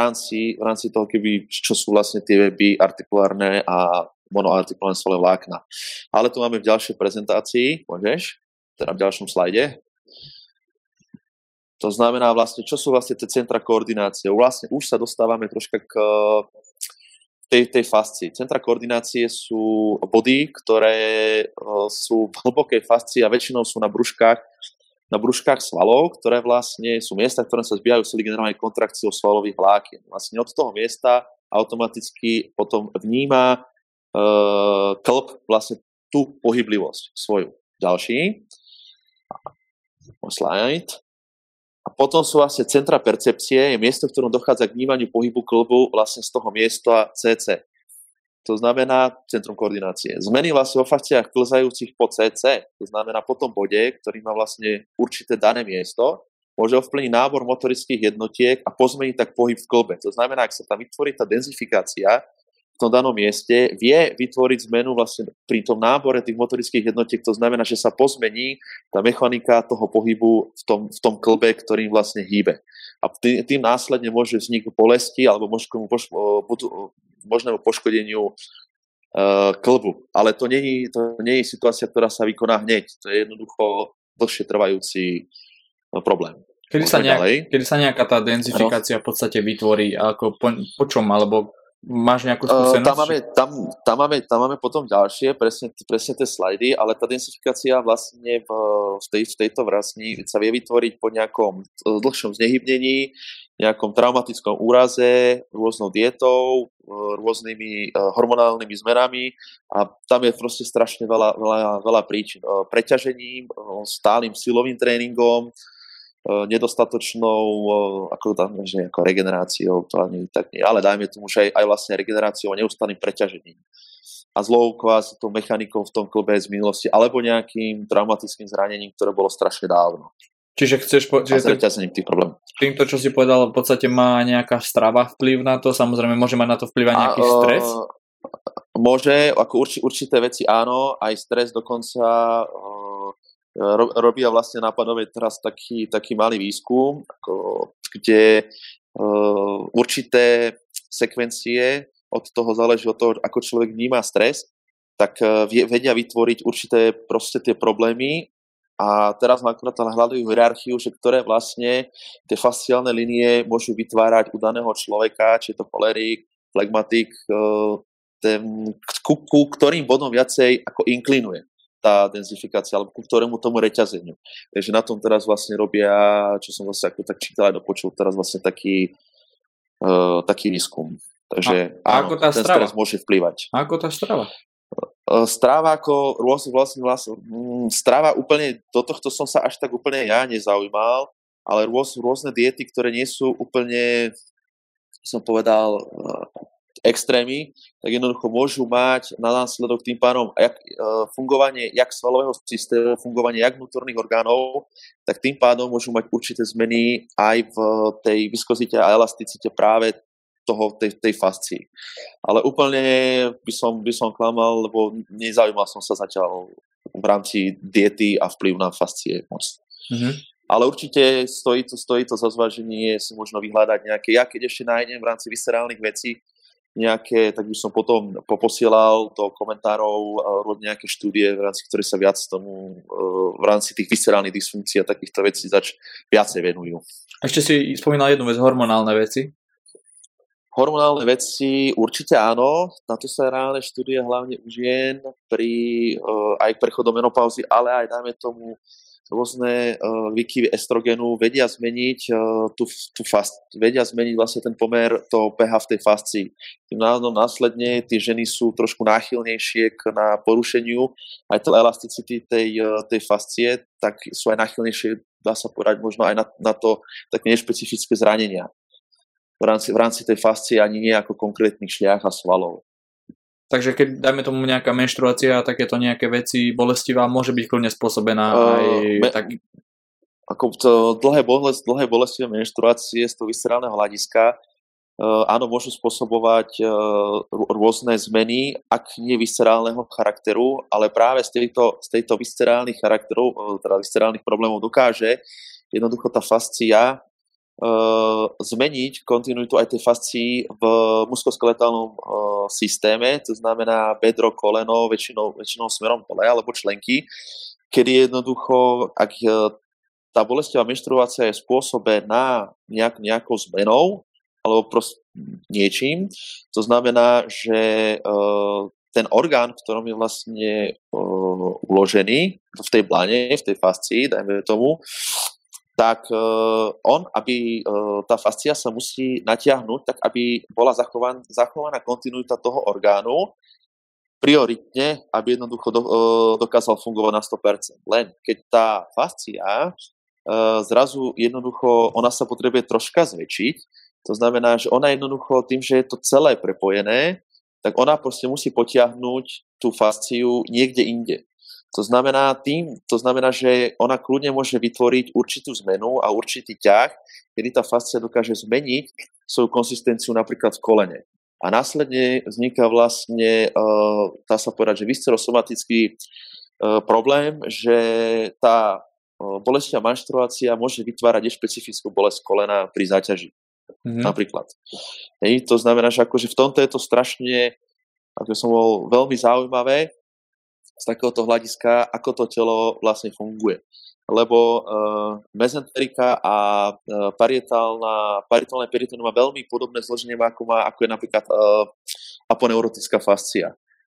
rámci toho, keby, čo sú vlastne tie biartikulárne a monoartikulárne sole vlákna. Ale tu máme v ďalšej prezentácii, môžeš, teda v ďalšom slajde. To znamená vlastne, čo sú vlastne tie centra koordinácie. Vlastne už sa dostávame troška k tej fascii. Centra koordinácie sú body, ktoré sú v hlbokej fascii a väčšinou sú na brúškach svalov, ktoré vlastne sú miesta, ktoré sa zbiehajú sily generálnej kontrakciou svalových vlákien. Vlastne od toho miesta automaticky potom vníma klb vlastne tú pohyblivosť svoju. Ďalší. Slide. A potom sú vlastne centra percepcie, je miesto, v ktorom dochádza k vnímaniu pohybu klbu vlastne z toho miesta CC. To znamená centrum koordinácie. Zmeny vlastne vo fasciách klzajúcich po CC, to znamená po tom bode, ktorý má vlastne určité dané miesto, môže ovplyvniť nábor motorických jednotiek a pozmeniť tak pohyb v klbe. To znamená, ak sa tam vytvorí tá denzifikácia v tom danom mieste, vie vytvoriť zmenu vlastne pri tom nábore tých motorických jednotiek, to znamená, že sa pozmení tá mechanika toho pohybu v tom klbe, ktorým vlastne hýbe. A tým následne môže vzniknúť bolesti alebo možnému poškodeniu klbu. Ale to nie je situácia, ktorá sa vykoná hneď. To je jednoducho dlhšie trvajúci problém. Kedy sa nejaká tá denzifikácia v podstate vytvorí, ako po čom, alebo máš nejakú skúsenosť? Tam máme potom ďalšie, presne tie slajdy, ale tá densifikácia vlastne v tejto vrstve sa vie vytvoriť po nejakom dlhšom znehybnení, nejakom traumatickom úraze, rôznou dietou, rôznymi hormonálnymi zmenami a tam je proste strašne veľa príčin. Preťažením, stálym silovým tréningom, nedostatočnou ako regeneráciou, ale dajme tomu, že aj vlastne regeneráciou a neustálým preťažením. A zlou kvázi tou mechanikou v tom klbe z minulosti alebo nejakým traumatickým zranením, ktoré bolo strašne dávno. Čiže chceš zreťazením tých problémov. Týmto, čo si povedal, v podstate má nejaká strava vplyv na to? Samozrejme, môže mať na to vplyv aj nejaký stres? Môže, ako určité veci áno, aj stres dokonca... Robia vlastne na Panovej teraz taký malý výskum, kde určité sekvencie od toho záleží od toho, ako človek vníma stres, tak vedia vytvoriť určité proste tie problémy a teraz akurát hľadajú hierarchiu, že ktoré vlastne tie fasciálne linie môžu vytvárať u daného človeka, či je to cholerik, flegmatik, ku ktorým bodom viacej ako inklinuje tá denzifikácia, alebo ku ktorému tomu reťazeniu. Takže na tom teraz vlastne robia, čo som vlastne ako tak čítal aj dopočul, teraz vlastne taký výskum. Takže a áno, ten strava? Stres môže vplývať. A ako tá strava? Strava úplne, do tohto som sa až tak úplne ja nezaujímal, ale rôzne diety, ktoré nie sú úplne, som povedal, extrémy, tak jednoducho môžu mať na následok tým pánom fungovanie jak svalového systému, fungovanie jak vnútorných orgánov, tak tým pádom môžu mať určité zmeny aj v tej viskozite a elasticite práve tej fascii. Ale úplne by som klamal, lebo nezaujímal som sa zatiaľ v rámci diety a vplyv na fascie moc. Mhm. Ale určite stojí to za zváženie, si možno vyhľadať nejaké, ja keď ešte nájdem v rámci viscerálnych vecí nejaké, tak by som potom poposielal do komentárov nejaké štúdie, v rámci ktorých sa viac tomu v rámci tých viscerálnych dysfunkcií a takýchto vecí viacej venujú. Ešte si spomínal jednu vec, hormonálne veci. Hormonálne veci určite áno, na to sa reálne štúdie hlavne u žien pri aj prechodom menopauzy, ale aj dáme tomu rôzne výkyvy estrogenu vedia zmeniť vedia zmeniť vlastne ten pomer toho pH v tej fascii. Tým následne tie ženy sú trošku náchylnejšie na porušeniu aj tej elasticity tej fascie, tak sú aj náchylnejšie, dá sa povedať, možno aj na to také nešpecifické zranenia v rámci tej fascie ani nie ako konkrétnych šliach a svalov. Takže keď dajme tomu nejaká menštruácia a takéto nejaké veci bolestivá, môže byť kľudne spôsobená aj tak... Ako dlhé bolestivé menštruácie z toho viscerálneho hľadiska áno, môžu spôsobovať rôzne zmeny, ak nie viscerálneho charakteru, ale práve z tejto viscerálnych charakterov, teda viscerálnych problémov dokáže jednoducho tá fascia zmeniť kontinuitu aj tej fascii v muskuloskeletálnom systéme, to znamená bedro, koleno, väčšinou smerom dole alebo členky, kedy jednoducho, ak tá bolestivá menštruácia je spôsobená nejakou zmenou alebo proste niečím, to znamená, že ten orgán, v ktorom je vlastne uložený v tej blane, v tej fascii, dajme tomu, tak on, aby tá fascia sa musí natiahnuť, tak aby bola zachovaná kontinuita toho orgánu, prioritne, aby jednoducho dokázal fungovať na 100%. Len keď tá fascia zrazu jednoducho, ona sa potrebuje troška zväčšiť, to znamená, že ona jednoducho tým, že je to celé prepojené, tak ona proste musí potiahnuť tú fasciu niekde inde. To znamená, že ona kľudne môže vytvoriť určitú zmenu a určitý ťah, kedy tá fascia dokáže zmeniť svoju konsistenciu napríklad v kolene. A následne vzniká vlastne, dá sa povedať, že viscerosomatický problém, že tá bolestivá menštruácia môže vytvárať nešpecifickú bolesť kolena pri záťaži. Mm-hmm. Napríklad. Hej, to znamená, že akože v tomto je to strašne, ako som bol, veľmi zaujímavé z takéhoto hľadiska, ako to telo vlastne funguje. Lebo mezenterika a parietálne peritoneum má veľmi podobné zloženie, ako je napríklad aponeurotická fascia.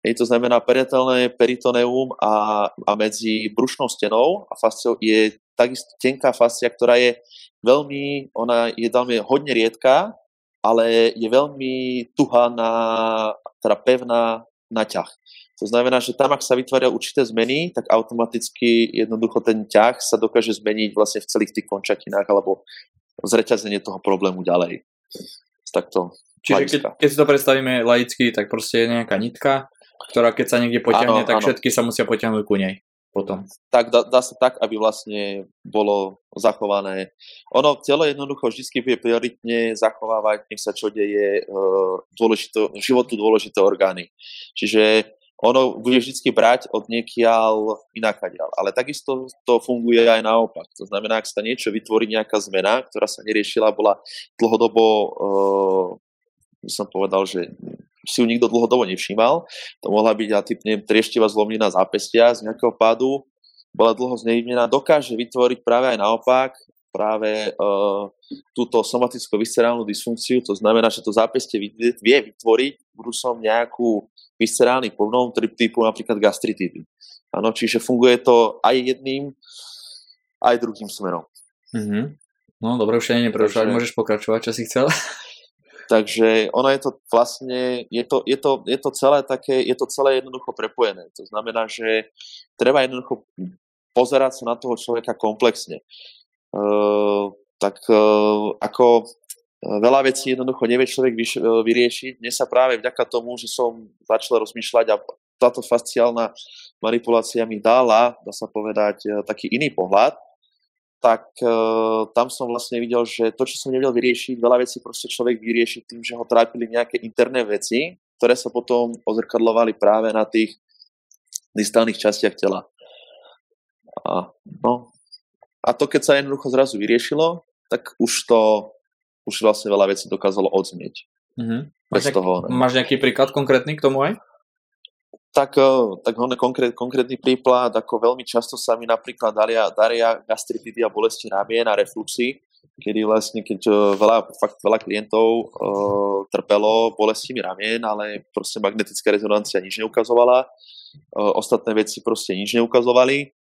Hej, to znamená, parietálne peritoneum a medzi brušnou stenou a fasciou je takisto tenká fascia, ktorá je veľmi hodne riedka, ale je veľmi tuhá, teda pevná na ťah. To znamená, že tam, ak sa vytvária určité zmeny, tak automaticky jednoducho ten ťah sa dokáže zmeniť vlastne v celých tých končatinách alebo zreťazenie toho problému ďalej. Takto. Čiže keď si to predstavíme laicky, tak proste je nejaká nitka, ktorá keď sa niekde potiahne, tak všetky sa musia potiahnuť ku nej. Potom. Tak dá sa tak, aby vlastne bolo zachované. Ono telo jednoducho vždy vie prioritne zachovávať, nech sa čo deje, životu dôležité orgány. Čiže ono bude vždy brať od niekiaľ inakadiaľ. Ale takisto to funguje aj naopak. To znamená, ak sa niečo vytvorí, nejaká zmena, ktorá sa neriešila, bola dlhodobo, som povedal, že si ju nikto dlhodobo nevšímal. To mohla byť trieštivá zlomnina zápestia z nejakého pádu, bola dlho znevýhodnená, dokáže vytvoriť práve aj naopak túto somaticko-viscerálnu dysfunkciu, to znamená, že to zápestie vie vytvoriť brusom nejakú viscerálny povnom typu napríklad gastritidy. Áno, čiže funguje to aj jedným, aj druhým smerom. Mm-hmm. No, dobre, už aj neprerušovať, môžeš pokračovať, čo si chcel. Takže ono je to vlastne, je to celé také, je to celé jednoducho prepojené. To znamená, že treba jednoducho pozerať sa na toho človeka komplexne. Ako veľa vecí jednoducho nevie človek vyriešiť. Dnes sa práve vďaka tomu, že som začal rozmýšľať a táto fasciálna manipulácia mi dala, dá sa povedať, taký iný pohľad, tak tam som vlastne videl, že to, čo som nevedel vyriešiť, veľa vecí proste človek vyrieši tým, že ho trápili nejaké interné veci, ktoré sa potom ozrkadlovali práve na tých distálnych častiach tela. A to, keď sa jednoducho zrazu vyriešilo, tak už vlastne veľa vecí dokázalo odznieť. Mm-hmm. Máš nejaký príklad konkrétny k tomu aj? Tak konkrétny príklad, ako veľmi často sa mi napríklad daria gastritidy a bolesti ramien a refluxy, kedy vlastne, keď veľa klientov trpelo bolestimi ramien, ale proste magnetická rezonancia nič neukazovala, ostatné veci proste nič neukazovali.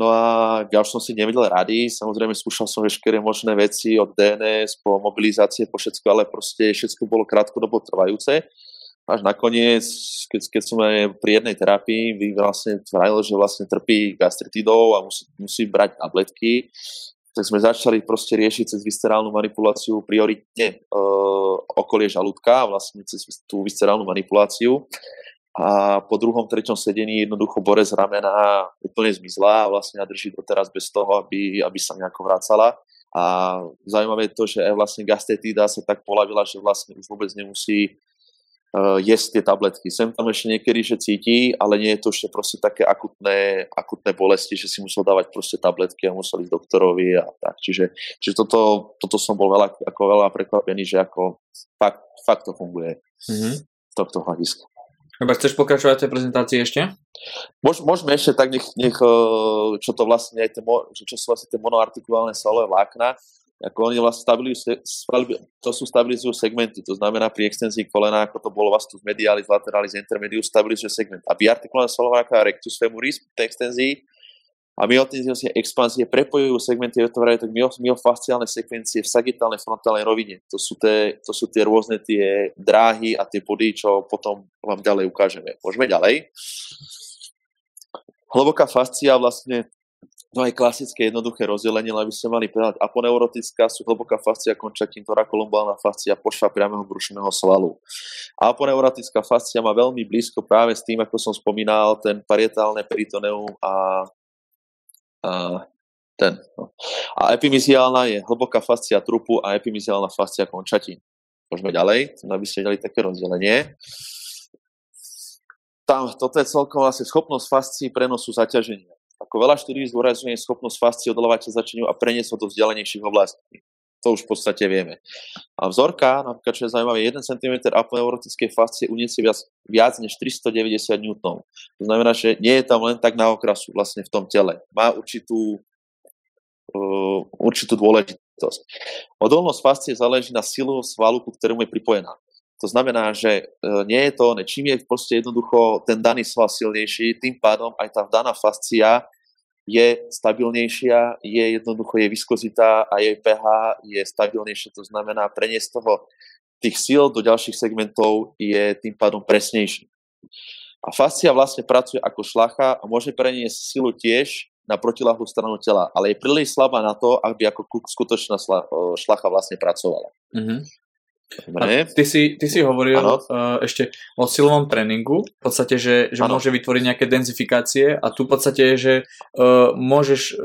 No a ja už som si nevedel rady, samozrejme skúšal som veškeré možné veci od DNS po mobilizácie, po všetko, ale proste všetko bolo krátkodobo trvajúce. Až nakoniec, keď som aj pri jednej terapii vlastne vravil, že vlastne trpí gastritidou a musí brať tabletky, tak sme začali proste riešiť cez viscerálnu manipuláciu prioritne okolie žalúdka, vlastne cez tú viscerálnu manipuláciu. A po druhom, treťom sedení jednoducho bolesť ramena úplne zmizla a vlastne drží doteraz bez toho, aby sa nejako vracala. A zaujímavé je to, že vlastne gastritída sa tak polavila, že vlastne už vôbec nemusí jesť tie tabletky. Sem tam ešte niekedy, že cíti, ale nie je to ešte proste také akutné bolesti, že si musel dávať proste tabletky a musel ísť doktorovi a tak. Čiže toto som bol veľa prekvapený, že ako fakt to funguje z tohto hľadiska. Dobre, chceš pokračovať v tej prezentácii ešte? Môžeme ešte, tak nech čo to vlastne je, čo sú vlastne tie monoartikulálne svalové vlákna, ako oni vlastne stabilizujú segmenty, to znamená pri extenzii kolena, ako to bolo vlastne medialis, lateralis, intermedius, stabilizuje segment. A biartikulálne svalové vlákna rectus femoris pri extenzii a myotenziózne expanzie prepojujú segmenty a vytvárajú tak myofasciálne sekvencie v sagitálnej frontálnej rovine. To sú tie rôzne tie dráhy a tie body, čo potom vám ďalej ukážeme. Môžeme ďalej. Hlboká fascia vlastne, no aj klasické jednoduché rozdelenie, aby ste mali prehľad. Aponeurotická sú hlboká fascia končatín, torakolumbálna fascia pošva priamého brušného svalu. Aponeurotická fascia má veľmi blízko práve s tým, ako som spomínal, ten parietálne peritoneum a epimyziálna je hlboká fascia trupu a epimyziálna fascia končatín. Môžeme ďalej, aby ste dali také rozdelenie. Toto je celkom vlastne schopnosť fascií prenosu zaťaženia. Ako veľa štúdií zdôrazňuje schopnosť fascií odolávať zaťaženiu a preniesť ho do vzdialenejších oblastí. To už v podstate vieme. A vzorka, napríklad, čo je zaujímavé, 1 cm aponeurotickej fascie uniesie viac než 390 N. To znamená, že nie je tam len tak na okrasu vlastne v tom tele. Má určitú dôležitosť. Odolnosť fascie záleží na silu svalu, ku ktorému je pripojená. To znamená, že nie je to, čím je proste jednoducho ten daný sval silnejší, tým pádom aj tá daná fascia je stabilnejšia, je viskozita a jej pH je stabilnejšia, to znamená preniesť toho tých síl do ďalších segmentov je tým pádom presnejší. A fascia vlastne pracuje ako šlacha a môže preniesť silu tiež na protiľahlú stranu tela, ale je príliš slabá na to, aby ako skutočná šlacha vlastne pracovala. Mm-hmm. Ty si hovoril ešte o silovom tréningu, v podstate, že môže vytvoriť nejaké denzifikácie a tu v podstate je, že hovoríš,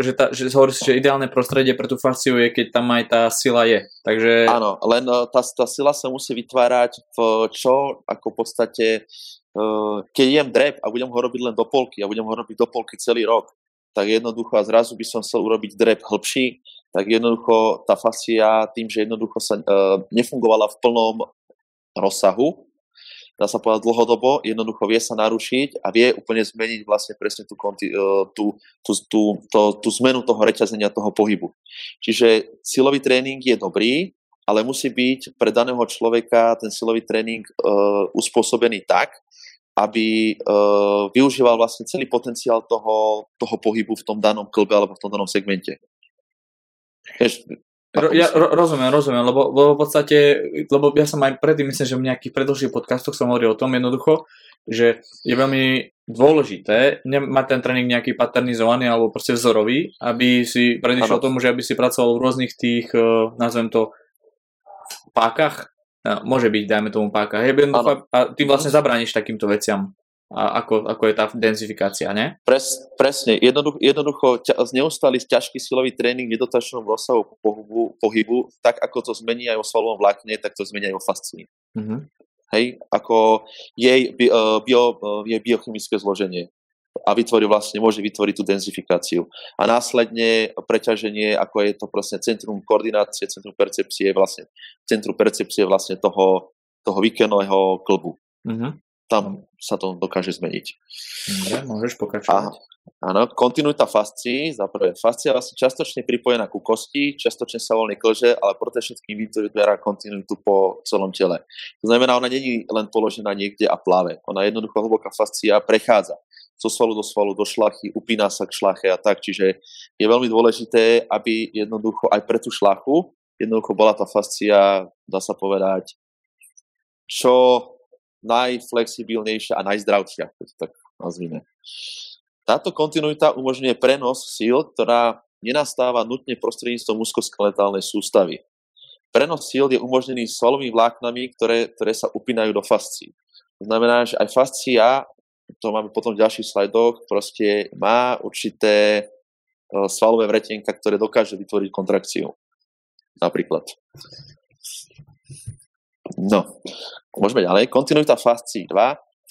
že ideálne prostredie pre tú fasciu je, keď tam aj tá sila je. Takže... Áno, len tá sila sa musí vytvárať keď jem drep a budem ho robiť len do polky a budem ho robiť do polky celý rok, tak jednoducho a zrazu by som chcel urobiť drep hlbší, tak jednoducho tá fascia tým, že jednoducho sa nefungovala v plnom rozsahu, dá sa povedať dlhodobo, jednoducho vie sa narušiť a vie úplne zmeniť vlastne presne tú zmenu toho reťazenia, toho pohybu. Čiže silový tréning je dobrý, ale musí byť pre daného človeka ten silový tréning uspôsobený tak, aby využíval vlastne celý potenciál toho pohybu v tom danom klbe alebo v tom danom segmente. Ja rozumiem, lebo v podstate, ja som aj predtým, myslím, že v nejakých predlhších podcastoch som hovoril o tom jednoducho, že je veľmi dôležité mať ten tréning nejaký paternizovaný alebo proste vzorový, aby si predišiel tomu, že aby si pracoval v rôznych tých, nazvem to, pákach, môže byť, dajme tomu páka, a ty vlastne zabrániš takýmto veciam. A ako je tá denzifikácia, ne? Presne. Jednoducho neustály ťažký silový tréning v nedotačnom rozsahu pohybu, tak ako to zmení aj o svalovom vlákne, tak to zmení aj o fascii. Mm-hmm. Hej? Ako jej biochemické zloženie. A môže vytvoriť tú denzifikáciu. A následne preťaženie, ako je to vlastne centrum koordinácie, centrum percepcie vlastne toho výkenného klbu. Mm-hmm. Tam sa to dokáže zmeniť. Dobre, môžeš pokračovať. Áno, kontinuita fascií. Za prvé, fascia je vlastne častočne pripojená ku kosti, častočne sa voľne klže, ale proto všetkým vytvára kontinuitu po celom tele. To znamená, ona nie je len položená niekde a plave. Ona jednoducho hlboká fascia prechádza zo svalu do svalu, do šlachy, upína sa k šlache a tak. Čiže je veľmi dôležité, aby jednoducho aj pre tú šlachu bola tá fascia, dá sa povedať, čo najflexibilnejšia a najzdravšia, keď to tak nazvime. Táto kontinuita umožňuje prenos síl, ktorá nenastáva nutne prostredníctvom úzkoskeletálnej sústavy. Prenos síl je umožnený svalovými vláknami, ktoré sa upínajú do fascií. To znamená, že aj fascia, to máme potom v ďalších slajdoch, proste má určité svalové vretenka, ktoré dokáže vytvoriť kontrakciu. Napríklad. No, môžeme ďalej. Kontinuita fascií 2.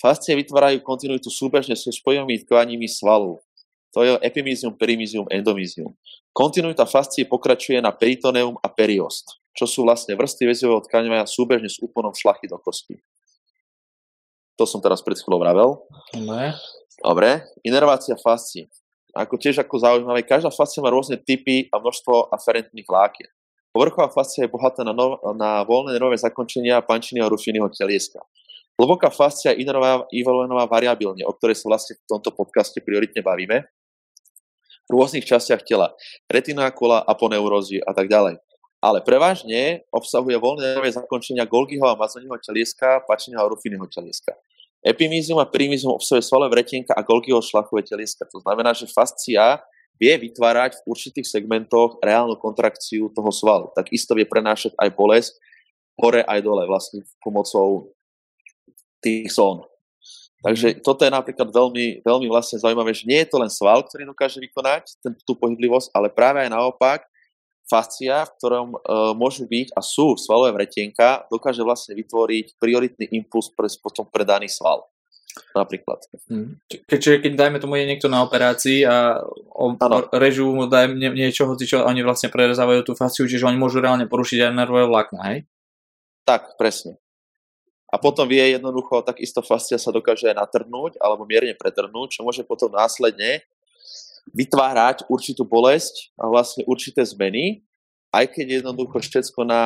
Fascie vytvárajú kontinuitu súbežne so spojivými tkovaním svalov. To je epimyzium, perimyzium, endomyzium. Kontinuita fascií pokračuje na peritoneum a periost, čo sú vlastne vrsty väzového tkania súbežne s úponom šlachy do kosti. To som teraz pred chvíľou vravel. Ne. Dobre. Inervácia fascií. Ako tiež ako zaujímavé, každá fascia má rôzne typy a množstvo aferentných vlákien. Povrchová fascia je bohatá na voľné nervové zakončenia pančiny a rufiného telieska. Hlboká fascia je inervá evoluovaná variabilne, o ktorej sa vlastne v tomto podcaste prioritne bavíme. V rôznych častiach tela. Retinákula, aponeurózy a tak ďalej. Ale prevažne obsahuje voľné nervové zakončenia Golgiho a Mazoního telieska, pančinného a rufiného telieska. Epimyzium a perimyzium obsahuje svalové vretienka a Golgiho šlachové telieska. To znamená, že fascia vie vytvárať v určitých segmentoch reálnu kontrakciu toho svalu. Tak isto vie prenášať aj bolesť hore aj dole vlastne pomocou tých zón. Takže toto je napríklad veľmi, veľmi vlastne zaujímavé, že nie je to len sval, ktorý dokáže vykonať tú pohyblivosť, ale práve aj naopak fascia, v ktorom môžu byť a sú svalové vretienka, dokáže vlastne vytvoriť prioritný impuls pre potom predaný sval. Napríklad. Čiže keď dajme tomu je niekto na operácii a režu mu dajme niečo, hocičo, oni vlastne prerezávajú tú fasciu, čiže oni môžu reálne porušiť aj nervové vlákna, hej? Tak, presne. A potom vie jednoducho, takisto fascia sa dokáže natrhnúť alebo mierne pretrhnúť, čo môže potom následne vytvárať určitú bolesť a vlastne určité zmeny, aj keď jednoducho všetko na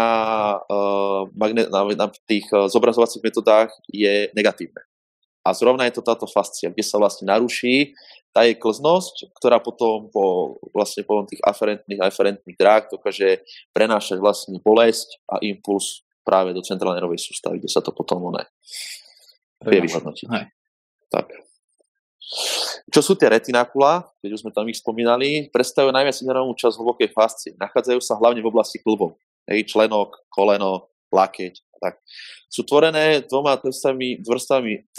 tých zobrazovacích metodách je negatívne. A zrovna je to táto fascia, kde sa vlastne naruší tá jej klznosť, ktorá potom po tých aferentných a eferentných dráh dokáže prenášať vlastne bolesť a impuls práve do centrálnej nervovej sústavy, kde sa to potom vie vyhodnotiť. Tak. Čo sú tie retinákula, keď už sme tam ich spomínali, predstavujú najviac inervovú časť hlbokej fascie. Nachádzajú sa hlavne v oblasti klbov. Členok, koleno, lakeť. Tak. Sú tvorené dvoma vrstvami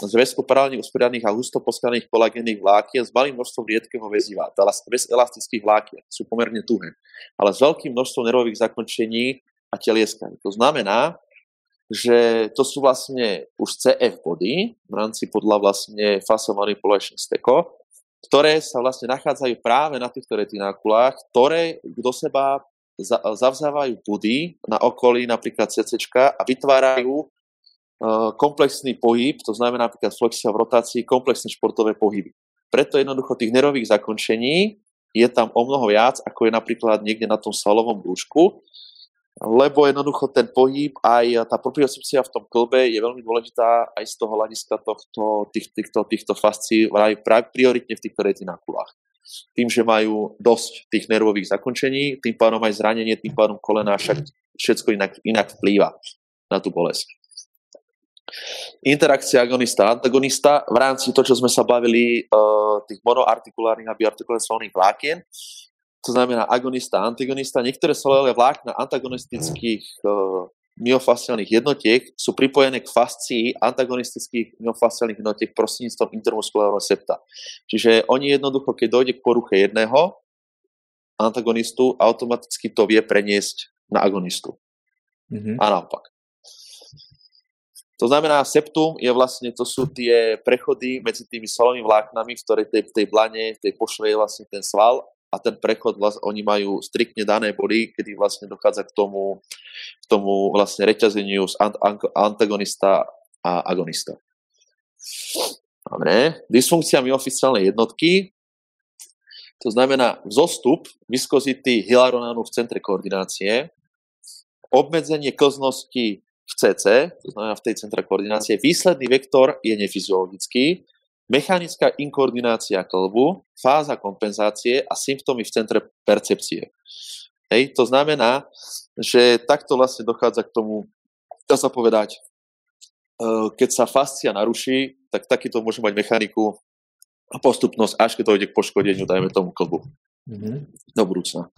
zväzku paralelne usporiadaných a husto poskladných kolagénnych vlákien s malým množstvom riedkeho väziva. Bez elastických vlákien sú pomerne tuhé, ale s veľkým množstvom nervových zakončení a telieska. To znamená, že to sú vlastne už CF body, v rámci podľa vlastne Fascia Manipulation Stecca, ktoré sa vlastne nachádzajú práve na týchto retinákulách, ktoré do seba zavzávajú body na okolí napríklad CCčka a vytvárajú komplexný pohyb, to znamená napríklad flexia v rotácii, komplexné športové pohyby. Preto jednoducho tých nervových zakončení je tam o mnoho viac, ako je napríklad niekde na tom svalovom brúšku, lebo jednoducho ten pohyb, aj tá propriocepcia v tom klbe je veľmi dôležitá aj z toho hľadiska týchto fascií, prioritne v týchto retinákulách. Tým, že majú dosť tých nervových zakončení, tým pádom aj zranenie, tým pádom kolena, však všetko inak vplýva na tú bolesť. Interakcia agonista a antagonista v rámci toho, čo sme sa bavili, tých monoartikulárnych a biartikulárnych svalných vlákien. To znamená agonista, antagonista. Niektoré svalové vlákna antagonistických myofasciálnych jednotiek sú pripojené k fascii antagonistických myofasciálnych jednotiek prostredníctvom intermuskulárneho septa. Čiže oni jednoducho, keď dojde k poruche jedného antagonistu, automaticky to vie preniesť na agonistu. Mm-hmm. A naopak. To znamená, septum je vlastne, to sú tie prechody medzi tými svalovými vláknami, v ktorej tej blane, tej pošle je vlastne ten sval. A ten prechod, oni majú striktne dané body, kedy vlastne dochádza k tomu vlastne reťazeniu z antagonista a agonista. Dobre. Dysfunkcia myofasciálnej jednotky, to znamená vzostup viskozity hyaluronánu v centre koordinácie, obmedzenie klznosti v CC, to znamená v tej centre koordinácie, výsledný vektor je nefyziologický, mechanická inkoordinácia klbu, fáza kompenzácie a symptómy v centre percepcie. Hej, to znamená, že takto vlastne dochádza k tomu, dá sa povedať, keď sa fascia naruší, tak takýto môže mať mechaniku a postupnosť, až keď dojde k poškodeniu, dajme tomu klbu. Do budúcna.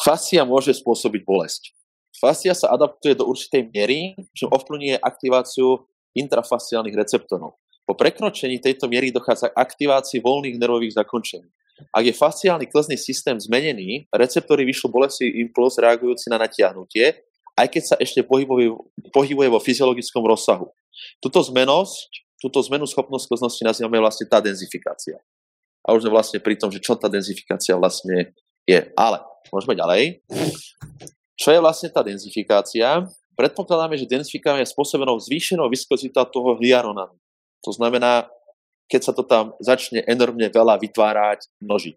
Fascia môže spôsobiť bolesť. Fascia sa adaptuje do určitej miery, čím ovplyvňuje aktiváciu intrafasciálnych receptorov. Po prekročení tejto miery dochádza k aktivácii voľných nervových zakončení. Ak je fasciálny klzný systém zmenený, receptory vyšlú bolestivý impuls reagujúci na natiahnutie aj keď sa ešte pohybuje vo fyziologickom rozsahu. Túto zmenu schopnosti nazývame vlastne tá denzifikácia. A už sme vlastne pri tom, že čo tá denzifikácia vlastne je. Ale môžeme ďalej. Čo je vlastne tá denzifikácia? Predpokladáme, že denzifikácia je spôsobenou zvýšenou viskozitou toho hyaronanu. To znamená, keď sa to tam začne enormne veľa vytvárať, množiť.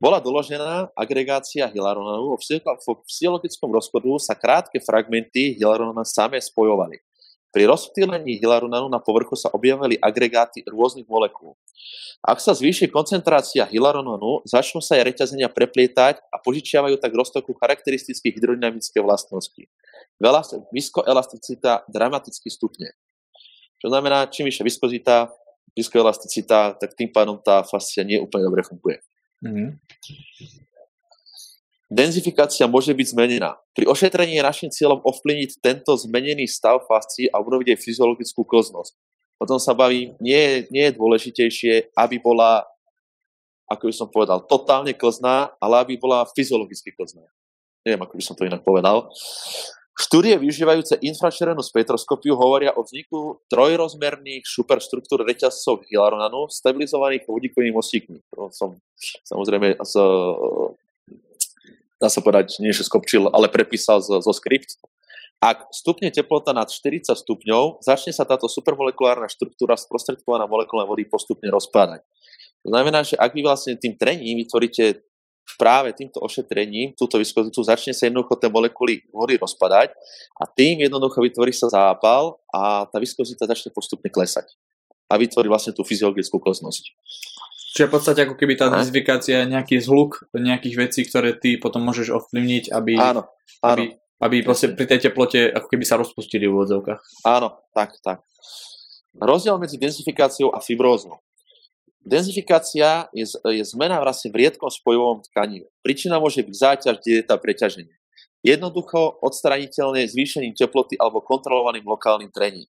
Bola doložená agregácia hyaronanu. V fyziologickom rozkladu sa krátke fragmenty hyaronana samé spojovali. Pri rozptýlení hyaronanu na povrchu sa objavili agregáty rôznych molekúl. Ak sa zvýši koncentrácia hyaronanu, začnú sa aj reťazenia preplietať a požičiavajú tak roztoku charakteristických hydrodynamické vlastnosti. Viskoelasticita dramaticky stupne. Čo znamená, čím vyššia viskozita, viskoelasticita, tak tým pádom tá fascia nie úplne dobre funguje. Mm-hmm. Denzifikácia môže byť zmenená. Pri ošetrení je našim cieľom ovplyvniť tento zmenený stav fascií a obnoviť jej fyziologickú klznosť. Potom sa bavím, nie je dôležitejšie, aby bola, ako by som povedal, totálne klzná, ale aby bola fyziologicky klzná. Neviem, ako by som to inak povedal. Štúdie využívajúce infračervenú spektroskopiu hovoria o vzniku trojrozmerných superštruktúr reťazcov hyaronanu stabilizovaných vodíkovými mostíkmi. To som samozrejme, dá sa povedať, niečo skopčil, ale prepísal zo skript. Ak stupne teplota nad 40 stupňov, začne sa táto supermolekulárna štruktúra sprostredkovaná molekulou vody postupne rozpádať. To znamená, že ak vy vlastne tým trením vytvoríte práve týmto ošetrením, túto viskozitu, začne sa jednoducho tie molekuly vody rozpadať a tým jednoducho vytvorí sa zápal a tá viskozita začne postupne klesať a vytvorí vlastne tú fyziologickú klznosť. Čiže v podstate ako keby tá denzifikácia je nejaký zhluk nejakých vecí, ktoré ty potom môžeš ovplyvniť, áno. Aby proste pri tej teplote ako keby sa rozpustili v úvodzovkách. Áno, tak. Rozdiel medzi denzifikáciou a fibrózou. Denzifikácia je zmena vlastne v riedkom spojovom tkaní. Príčina môže byť záťaž, dieta, preťaženie. Jednoducho odstraniteľné zvýšením teploty alebo kontrolovaným lokálnym trením.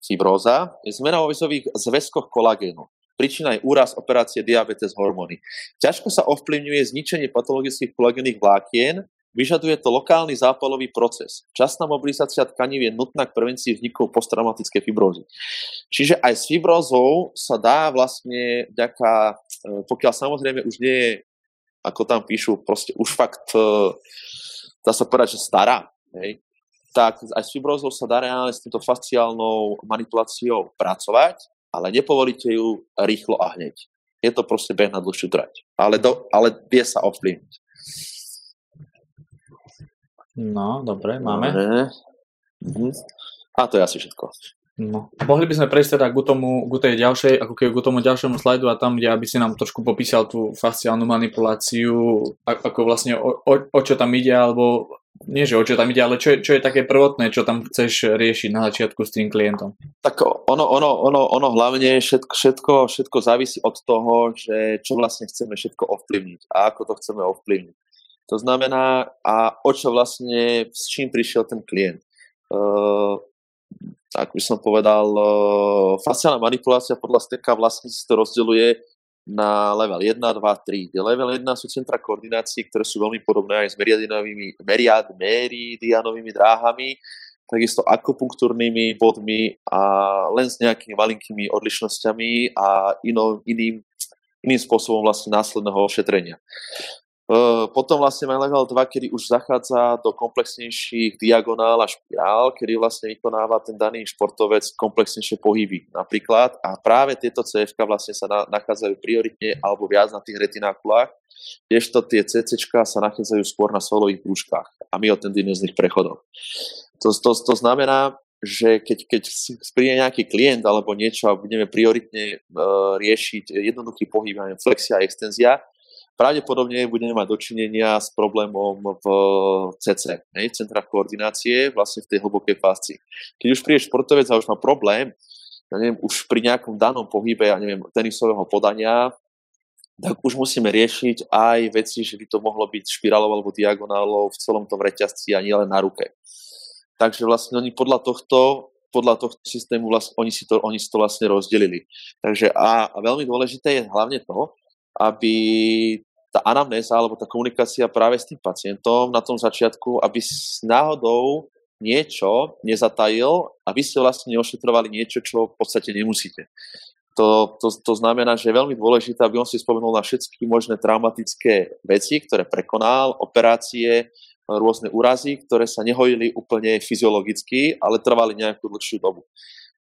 Fibróza je zmena vo vysových zväzkoch kolagénu. Príčina je úraz, operácie, diabetes, hormóny. Ťažko sa ovplyvňuje zničenie patologických kolagénnych vlákien, vyžaduje to lokálny zápalový proces. Časná mobilizácia tkaní je nutná k prevencii vzniku posttraumatickej fibrózy. Čiže aj s fibrózou sa dá vlastne, pokiaľ samozrejme už nie je, ako tam píšu, proste už fakt, dá sa povedať, že stará, hej, tak aj s fibrózou sa dá reálne s týmto fasciálnou manipuláciou pracovať, ale nepovolíte ju rýchlo a hneď. Je to proste beh na dlhšiu trať. Ale vie sa ovplyvniť. No, dobre, máme. A to je asi všetko. No. Mohli by sme prejsť teda k tomu ďalšiemu slajdu a tam, kde aby si nám trošku popísal tú fasciálnu manipuláciu, ako vlastne o čo tam ide, alebo nie, že o čo tam ide, ale čo je také prvotné, čo tam chceš riešiť na začiatku s tým klientom? Tak ono hlavne všetko závisí od toho, že čo vlastne chceme všetko ovplyvniť a ako to chceme ovplyvniť. To znamená, a o čo vlastne, s čím prišiel ten klient. Tak by som povedal, fasciálna manipulácia podľa Stecca vlastne si to rozdeľuje na level 1, 2, 3. Level 1 sú centra koordinácií, ktoré sú veľmi podobné aj s meridianovými dráhami, takisto akupunktúrnymi bodmi a len s nejakými malinkými odlišnosťami a iným spôsobom vlastne následného ošetrenia. Potom vlastne máme level 2, kedy už zachádza do komplexnejších diagonál a špiál, kedy vlastne vykonáva ten daný športovec komplexnejšie pohyby napríklad a práve tieto CF-ka vlastne sa nachádzajú prioritne alebo viac na tých retinakulách, kdežto tie CC-čka sa nachádzajú skôr na svalových brúškach a myotendinóznych prechodoch. To znamená, že keď príde nejaký klient alebo niečo a budeme prioritne riešiť jednoduchý pohyb, flexia a extenzia, pravdepodobne budeme mať dočinenia s problémom v CC, v centrách koordinácie, vlastne v tej hlbokej fáscii. Keď už príde športovec a už má problém, už pri nejakom danom pohybe, tenisového podania, tak už musíme riešiť aj veci, že by to mohlo byť špirálov alebo diagonálov v celom tom reťazci a nie len na ruke. Takže vlastne oni podľa tohto systému vlastne, oni si to vlastne rozdelili. Takže a veľmi dôležité je hlavne to, aby tá anamnéza alebo tá komunikácia práve s tým pacientom na tom začiatku, aby s náhodou niečo nezatajil a vy ste vlastne neošetrovali niečo, čo v podstate nemusíte. To znamená, že je veľmi dôležité, aby on si spomenul na všetky možné traumatické veci, ktoré prekonal, operácie, rôzne úrazy, ktoré sa nehojili úplne fyziologicky, ale trvali nejakú dlhšiu dobu.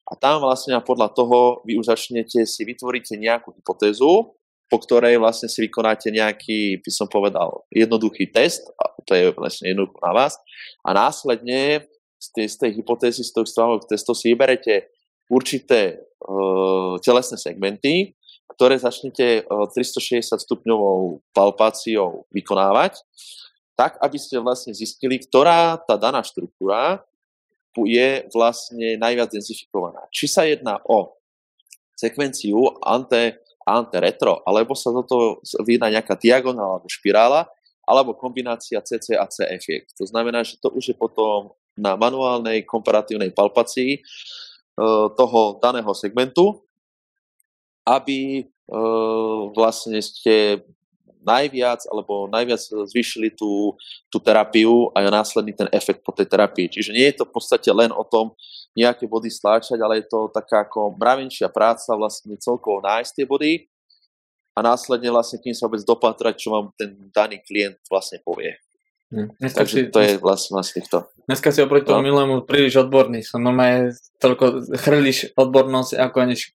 A tam vlastne podľa toho vy už začnete si vytvoríte nejakú hypotézu, po ktorej vlastne si vykonáte nejaký, by som povedal, jednoduchý test, a to je vlastne jednoducho na vás, a následne z tej hypotézy, z toho testov si vyberete určité telesné segmenty, ktoré začnete 360 stupňovou palpáciou vykonávať, tak, aby ste vlastne zistili, ktorá tá daná štruktúra je vlastne najviac denzifikovaná. Či sa jedná o sekvenciu anteretro, alebo sa do toho vyjedná nejaká diagonál alebo špirála, alebo kombinácia CC a C efekt. To znamená, že to už je potom na manuálnej komparatívnej palpácii toho daného segmentu, aby vlastne ste najviac zvýšili tú terapiu a následný ten efekt po tej terapii. Čiže nie je to v podstate len o tom nejaké body stláčať, ale je to taká ako mravenčia práca vlastne celkovo nájsť tie body a následne vlastne tým sa vôbec dopatrať, čo vám ten daný klient vlastne povie. Takže to je vlastne to. Dneska si oproti tomu milému príliš odborný. Som normálne toľko chrlíš odbornosť, ako než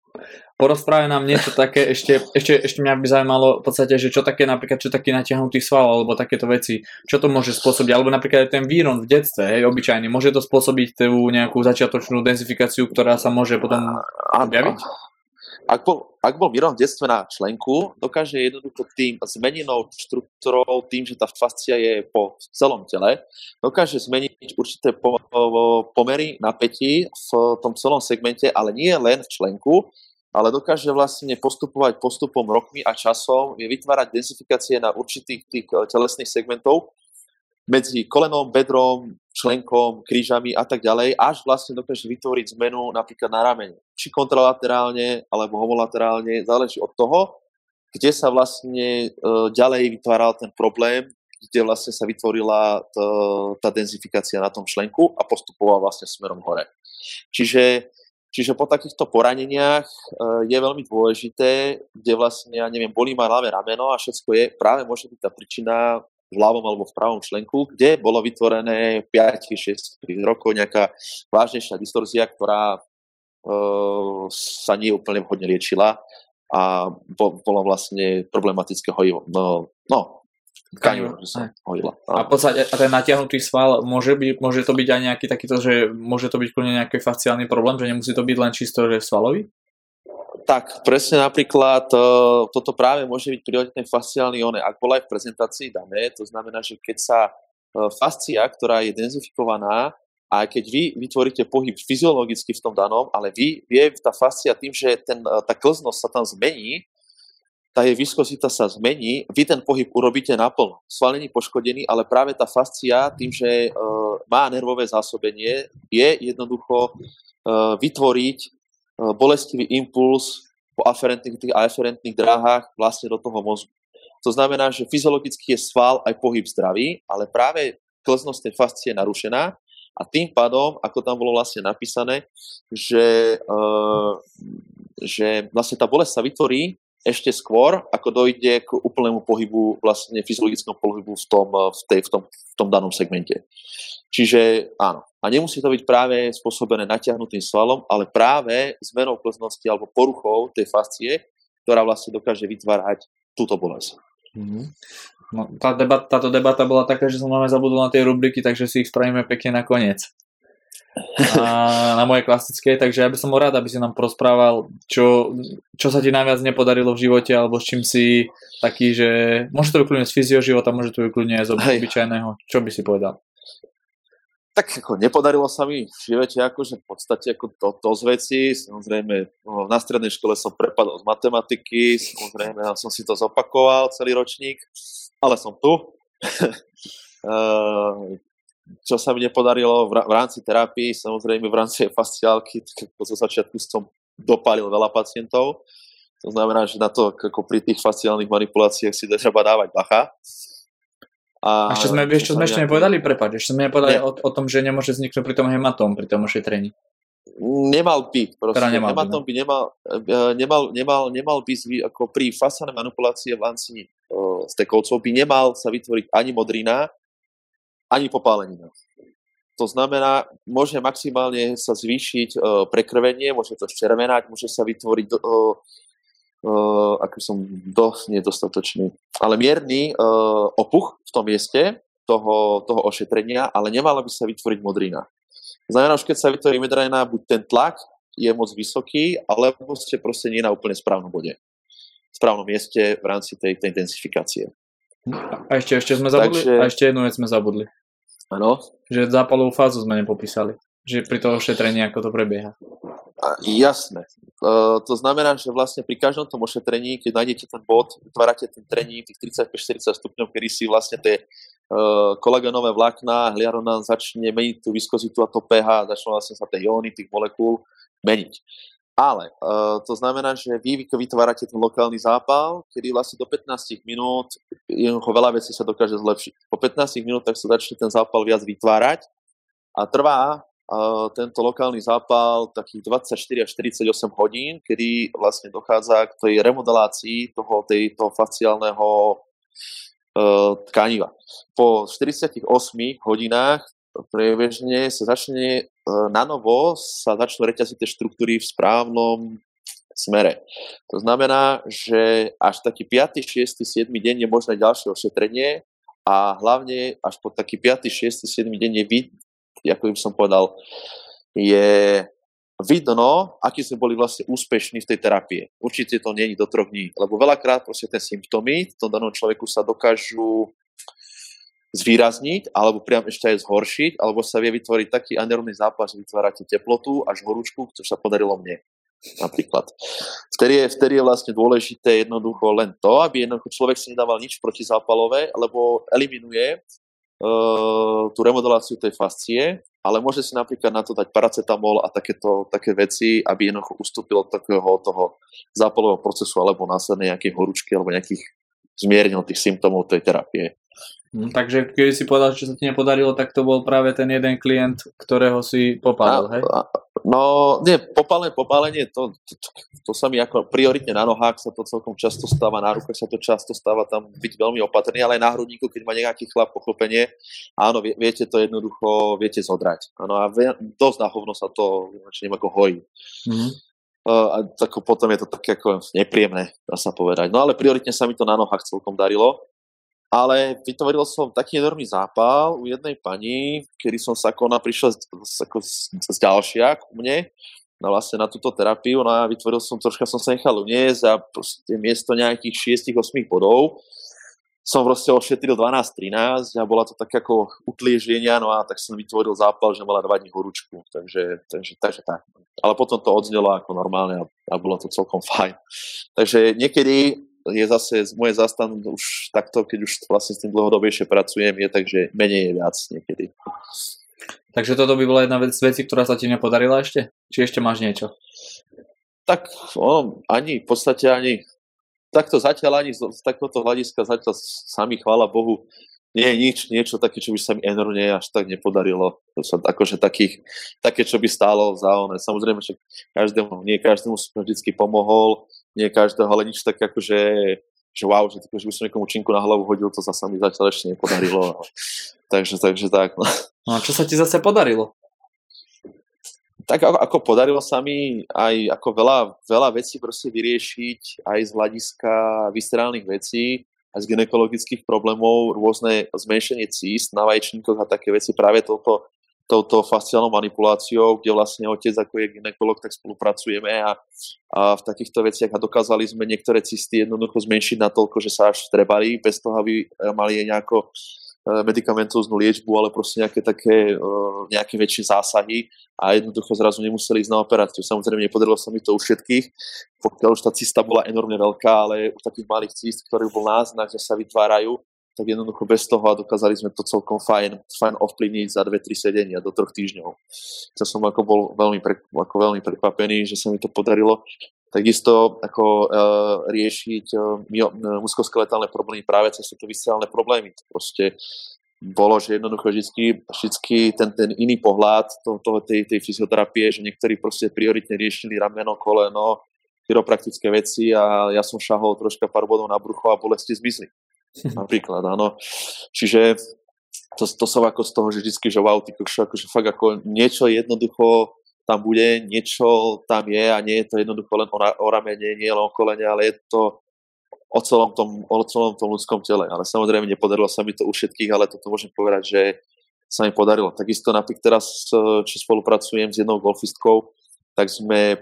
porozprávaj nám niečo také, ešte mňa by zaujímalo v podstate, že čo taký natiahnutý sval, alebo takéto veci, čo to môže spôsobiť, alebo napríklad aj ten víron v detstve, hej, obyčajný, môže to spôsobiť tú nejakú začiatočnú denzifikáciu, ktorá sa môže potom objaviť? Ak bol víron v detstve na členku, dokáže jednoducho tým zmeninou štruktúrou, tým, že tá fascia je po celom tele, dokáže zmeniť určité pomery napätí v tom celom segmente, ale nie len v členku, ale dokáže vlastne postupovať postupom rokmi a časom, je vytvárať densifikácie na určitých tých telesných segmentov medzi kolenom, bedrom, členkom, krížami a tak ďalej, až vlastne dokáže vytvoriť zmenu napríklad na ramene. Či kontralaterálne, alebo homolaterálne, záleží od toho, kde sa vlastne ďalej vytváral ten problém, kde vlastne sa vytvorila tá denzifikácia na tom členku a postupovala vlastne smerom hore. Čiže po takýchto poraneniach je veľmi dôležité, kde vlastne, ja neviem, bolí ma ľavé rameno a všetko je, práve môže byť tá príčina v ľavom alebo v pravom členku, kde bolo vytvorené 5-6 rokov nejaká vážnejšia distorzia, ktorá sa nie úplne vhodne liečila a bolo vlastne problematické hojivo. A v podstate ten natiahnutý sval môže to byť aj nejaký takýto, že môže to byť plne nejaký fasciálny problém, že nemusí to byť len čisto, že svalový? Tak, presne napríklad toto práve môže byť prírodne fasciálny one. Ak bola aj v prezentácii dané, to znamená, že keď sa fascia, ktorá je denzifikovaná, a keď vy vytvoríte pohyb fyziologicky v tom danom, ale je tá fascia tým, že tá klznosť sa tam zmení, tá jej viskozita sa zmení, vy ten pohyb urobíte naplno. Sval není poškodený, ale práve tá fascia tým, že má nervové zásobenie, je jednoducho vytvoriť bolestivý impuls po aferentných a eferentných dráhách vlastne do toho mozgu. To znamená, že fyziologicky je sval aj pohyb zdravý, ale práve klznosť tej fascie je narušená a tým pádom, ako tam bolo vlastne napísané, že vlastne tá bolesť sa vytvorí ešte skôr, ako dojde k úplnému pohybu, vlastne fyziologickému pohybu v tom danom segmente. Čiže áno. A nemusí to byť práve spôsobené natiahnutým svalom, ale práve zmenou klznosti alebo poruchou tej fascie, ktorá vlastne dokáže vytvárať túto bolesť. Mm-hmm. No, táto debata bola taká, že som máme zabudol na tie rubriky, takže si ich spravíme pekne na koniec. Na moje klasické, takže ja by som rád, aby si nám porozprával, čo sa ti najviac nepodarilo v živote, alebo s čím si taký, že môže to vykľudne z fyzioživota, môže to vykľudne aj z obyčajného, čo by si povedal? Tak ako nepodarilo sa mi v živote akože v podstate ako to z vecí, samozrejme na strednej škole som prepadol z matematiky, samozrejme ja som si to zopakoval celý ročník, ale som tu. Čo sa mi nepodarilo v rámci terapii, samozrejme v rámci fasciálky, tak zo začiatku som dopálil veľa pacientov, To znamená, že na to, ako pri tých fasciálnych manipuláciách si treba dávať bacha. A ešte sme, vieš, čo sme ešte nepovedali? Prepáč, ešte sme nepovedali o tom, že nemôže vzniknúť pri tom hematóm, pri tom ošetrení. Nemal by, proste. Teda hematóm by nemal by, ako pri fasciálnej manipulácii v lancini stekovcov, by nemal sa vytvoriť ani modrina, ani popálenina. To znamená, môže maximálne sa zvýšiť prekrvenie, môže to červenať, môže sa vytvoriť ako som dosť nedostatočný, ale mierny opuch v tom mieste toho ošetrenia, ale nemala by sa vytvoriť modrina. Znamená, že keď sa vytvorí modrina, buď ten tlak je moc vysoký, alebo ste proste nie na úplne správnom bode. V správnom mieste v rámci tej intenzifikácie. A ešte sme zabudli. Takže... A ešte jednu vec sme zabudli. Áno. Že zápalovú fázu sme nepopísali. Že pri toho ošetrení, ako to prebieha. Jasné. To znamená, že vlastne pri každom tom ošetrení, keď nájdete ten bod, vytvárate ten treník tých 35-40 stupňov, kedy si vlastne tie kolagénové vlákna, hliaronán začne meniť tú viskozitu a to pH, začnú vlastne sa tie jóny tých molekúl meniť. Ale to znamená, že vy vytvárate ten lokálny zápal, kedy vlastne do 15 minút veľa vecí sa dokáže zlepšiť. Po 15 minútach sa začne ten zápal viac vytvárať a trvá tento lokálny zápal takých 24 až 48 hodín, kedy vlastne dochádza k tej remodelácii toho fasciálneho tkaniva. Po 48 hodinách prebežne sa začne začnú reťaziť tie štruktúry v správnom smere. To znamená, že až taký 5., 6., 7. deň je možné ďalšie ošetrenie a hlavne až po taký 5., 6., 7. deň je vidno, aký sme boli vlastne úspešní v tej terapii. Určite to nie je do 3 dní, lebo veľakrát proste tie symptómy v tom danom človeku sa dokážu zvýrazniť, alebo priam ešte aj zhoršiť, alebo sa vie vytvoriť taký anerobný zápal, že vytvárate teplotu až horúčku, čo sa podarilo mne napríklad. Vtedy je vlastne dôležité jednoducho len to, aby jednoducho človek si nedával nič protizápalové, lebo eliminuje tú remodeláciu tej fascie, ale môže si napríklad na to dať paracetamol a také veci, aby jednoducho ustúpilo od toho zápalového procesu alebo následne nejakej horúčky alebo nejakých zmiernil tých symptómov tej terapie. Takže keď si povedal, čo sa ti nepodarilo, tak to bol práve ten jeden klient, ktorého si popálil, hej? Popálenie, to sa mi ako prioritne na nohách sa to celkom často stáva, na ruke sa to často stáva, tam byť veľmi opatrný, ale aj na hrudníku, keď má nejaký chlap pochopenie, áno, viete to jednoducho, viete zodrať. Áno, a dosť na hovno sa to neviem ako hojí. Mm-hmm. A tak potom je to také ako nepríjemné, dá sa povedať. No ale prioritne sa mi to na nohách celkom darilo. Ale vytvoril som taký enormný zápal u jednej pani, kedy som sa ako ona prišla z ďalšia ku mne vlastne na túto terapiu. No a vytvoril som, troška som sa nechal uniesť a proste miesto nejakých 6-8 bodov som proste ošetril 12-13 a bola to tak ako utlieženia, no a tak som vytvoril zápal, že mala 2 dní horúčku. Takže tak. Ale potom to odznelo ako normálne a bolo to celkom fajn. Takže niekedy je zase moje zastan už takto, keď už vlastne s tým dlhodobejšie pracujem, takže menej je viac niekedy. Takže toto by bola jedna z vecí, ktorá sa ti nepodarila ešte? Či ešte máš niečo? Tak takto hľadiska zatiaľ sami, chvála Bohu, nie je niečo také, čo by sa mi enormne až tak nepodarilo. To sa akože také, čo by stálo za oné. Samozrejme, že nie každému som vždycky pomohol, nie každého, ale nič tak akože, že wow, že by som niekomu činku na hlavu hodil, to zase mi zatiaľ ešte nepodarilo. takže tak. No a čo sa ti zase podarilo? Tak ako podarilo sa mi aj ako veľa vecí proste vyriešiť aj z hľadiska viscerálnych vecí, aj z gynekologických problémov, rôzne zmenšenie císt na vaječníkoch a také veci práve touto fasciálnou manipuláciou, kde vlastne otec ako je gynekolog, tak spolupracujeme a v takýchto veciach a dokázali sme niektoré cysty jednoducho zmenšiť natoľko, že sa až trebali, bez toho, aby mali nejako medikamentóznu liečbu, ale proste nejaké také nejaké väčšie zásahy a jednoducho zrazu nemuseli ísť na operáciu. Samozrejme, nepodarilo sa mi to u všetkých, pokiaľ už tá cista bola enormne veľká, ale u takých malých cist, ktorých bol náznak, že sa vytvárajú, tak jednoducho bez toho a dokázali sme to celkom fajn ovplyvniť za 2-3 sedenia do 3 týždňov. To som ako bol veľmi prekvapený, že sa mi to podarilo. Takisto ako riešiť muskoskeletálne problémy práve cez tieto viscerálne problémy. Proste bolo, že jednoducho vždy ten iný pohľad tej fyzioterapie, že niektorí proste prioritne riešili rameno, koleno, chiropraktické veci a ja som šahol troška pár bodov na brucho a bolesti zmizli. Napríklad, áno. Čiže to som ako z toho, že vždy, že wow, ty kokšo, akože fakt ako niečo jednoducho tam bude, niečo tam je a nie je to jednoducho len o ramene, nie len o kolene, ale je to o celom tom ľudskom tele. Ale samozrejme nepodarilo sa mi to u všetkých, ale toto môžem povedať, že sa mi podarilo. Takisto napríklad teraz, čo spolupracujem s jednou golfistkou, tak sme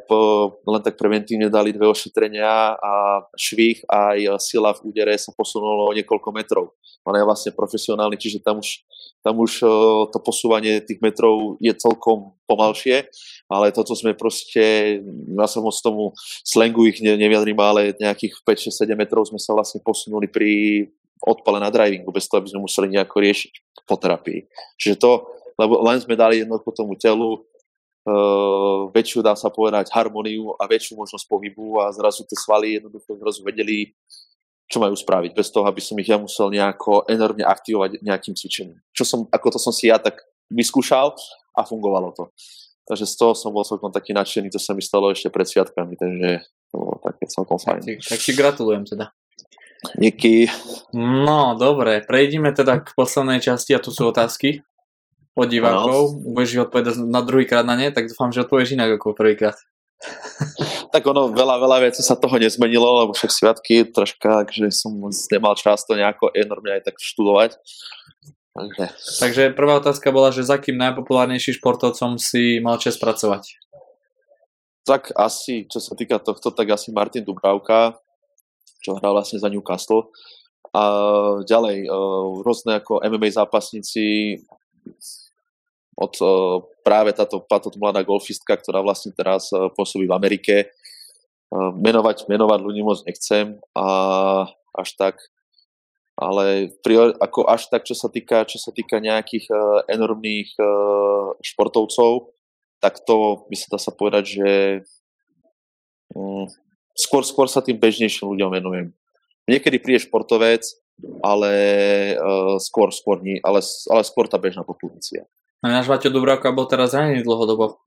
len tak preventívne dali 2 ošetrenia a švih aj sila v údere sa posunulo o niekoľko metrov. Ona je vlastne profesionálny, čiže tam už to posúvanie tých metrov je celkom pomalšie, ale toto sme proste, ja sa moc tomu slangu ich nevyjadrím, ale nejakých 5-6-7 metrov sme sa vlastne posunuli pri odpale na drivingu, bez toho, aby sme museli nejako riešiť po terapii. Čiže to, lebo len sme dali jednoducho tomu telu väčšiu, dá sa povedať, harmóniu a väčšiu možnosť pohybu a zrazu tie svaly jednoducho vedeli, čo majú spraviť, bez toho, aby som ich ja musel nejako enormne aktivovať nejakým cvičením. Ako to som si ja tak vyskúšal a fungovalo to. Takže z toho som bol celkom taký nadšený, to sa mi stalo ešte pred sviatkami, takže to bolo také celkom fajn. Tak ti gratulujem teda. Díky. No, dobre, prejdime teda k poslednej časti a tu sú otázky od divákov. Budeš ich odpovedať na druhýkrát na ne, tak dúfam, že odpovieš inak ako prvýkrát. Tak ono, veľa vecí sa toho nezmenilo, lebo však sviatky troška, takže som nemal čas to nejako enormne aj tak študovať. Takže prvá otázka bola, že za kým najpopulárnejším športovcom si mal čas pracovať? Tak asi, čo sa týka tohto, tak asi Martin Dubravka, čo hral vlastne za Newcastle. A ďalej, rôzne ako MMA zápasníci, od práve táto mladá golfistka, ktorá vlastne teraz pôsobí v Amerike. Menovať ľudí moc nechcem a až tak, ale ako až tak, čo sa týka nejakých enormných športovcov, tak to by sa dá povedať, že skôr sa tým bežnejším ľuďom venujem. Niekedy príde športovec, ale skôr tá bežná populácia. A náš Vaťo Dubravka bol teraz zranený dlhodobo.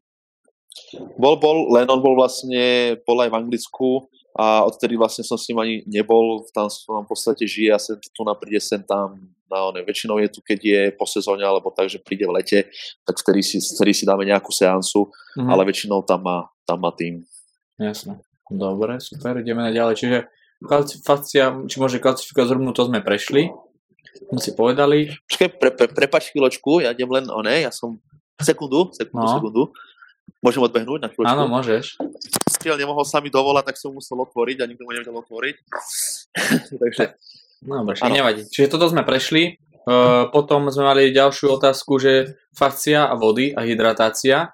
Bol aj v Anglicku a odtedy vlastne som s ním ani nebol, tam som v podstate žije a sem tu napríde sem tam, väčšinou je tu, keď je po sezóne alebo tak, že príde v lete, tak vtedy si dáme nejakú seansu, ale väčšinou tam má tým. Jasné, dobre, super, ideme na ďalej, čiže klasifikácia zhrnú, to sme prešli. My si povedali. Počkaj, prepáč chvíľočku, ja idem len ja som sekundu. Môžem odbehnúť na chvíľočku? Áno, môžeš. Keď nemohol sa mi dovolať, tak som musel otvoriť a nikto mu nevedel otvoriť. Takže. No, nevadí. Čiže toto sme prešli. Potom sme mali ďalšiu otázku, že fascia a vody a hydratácia.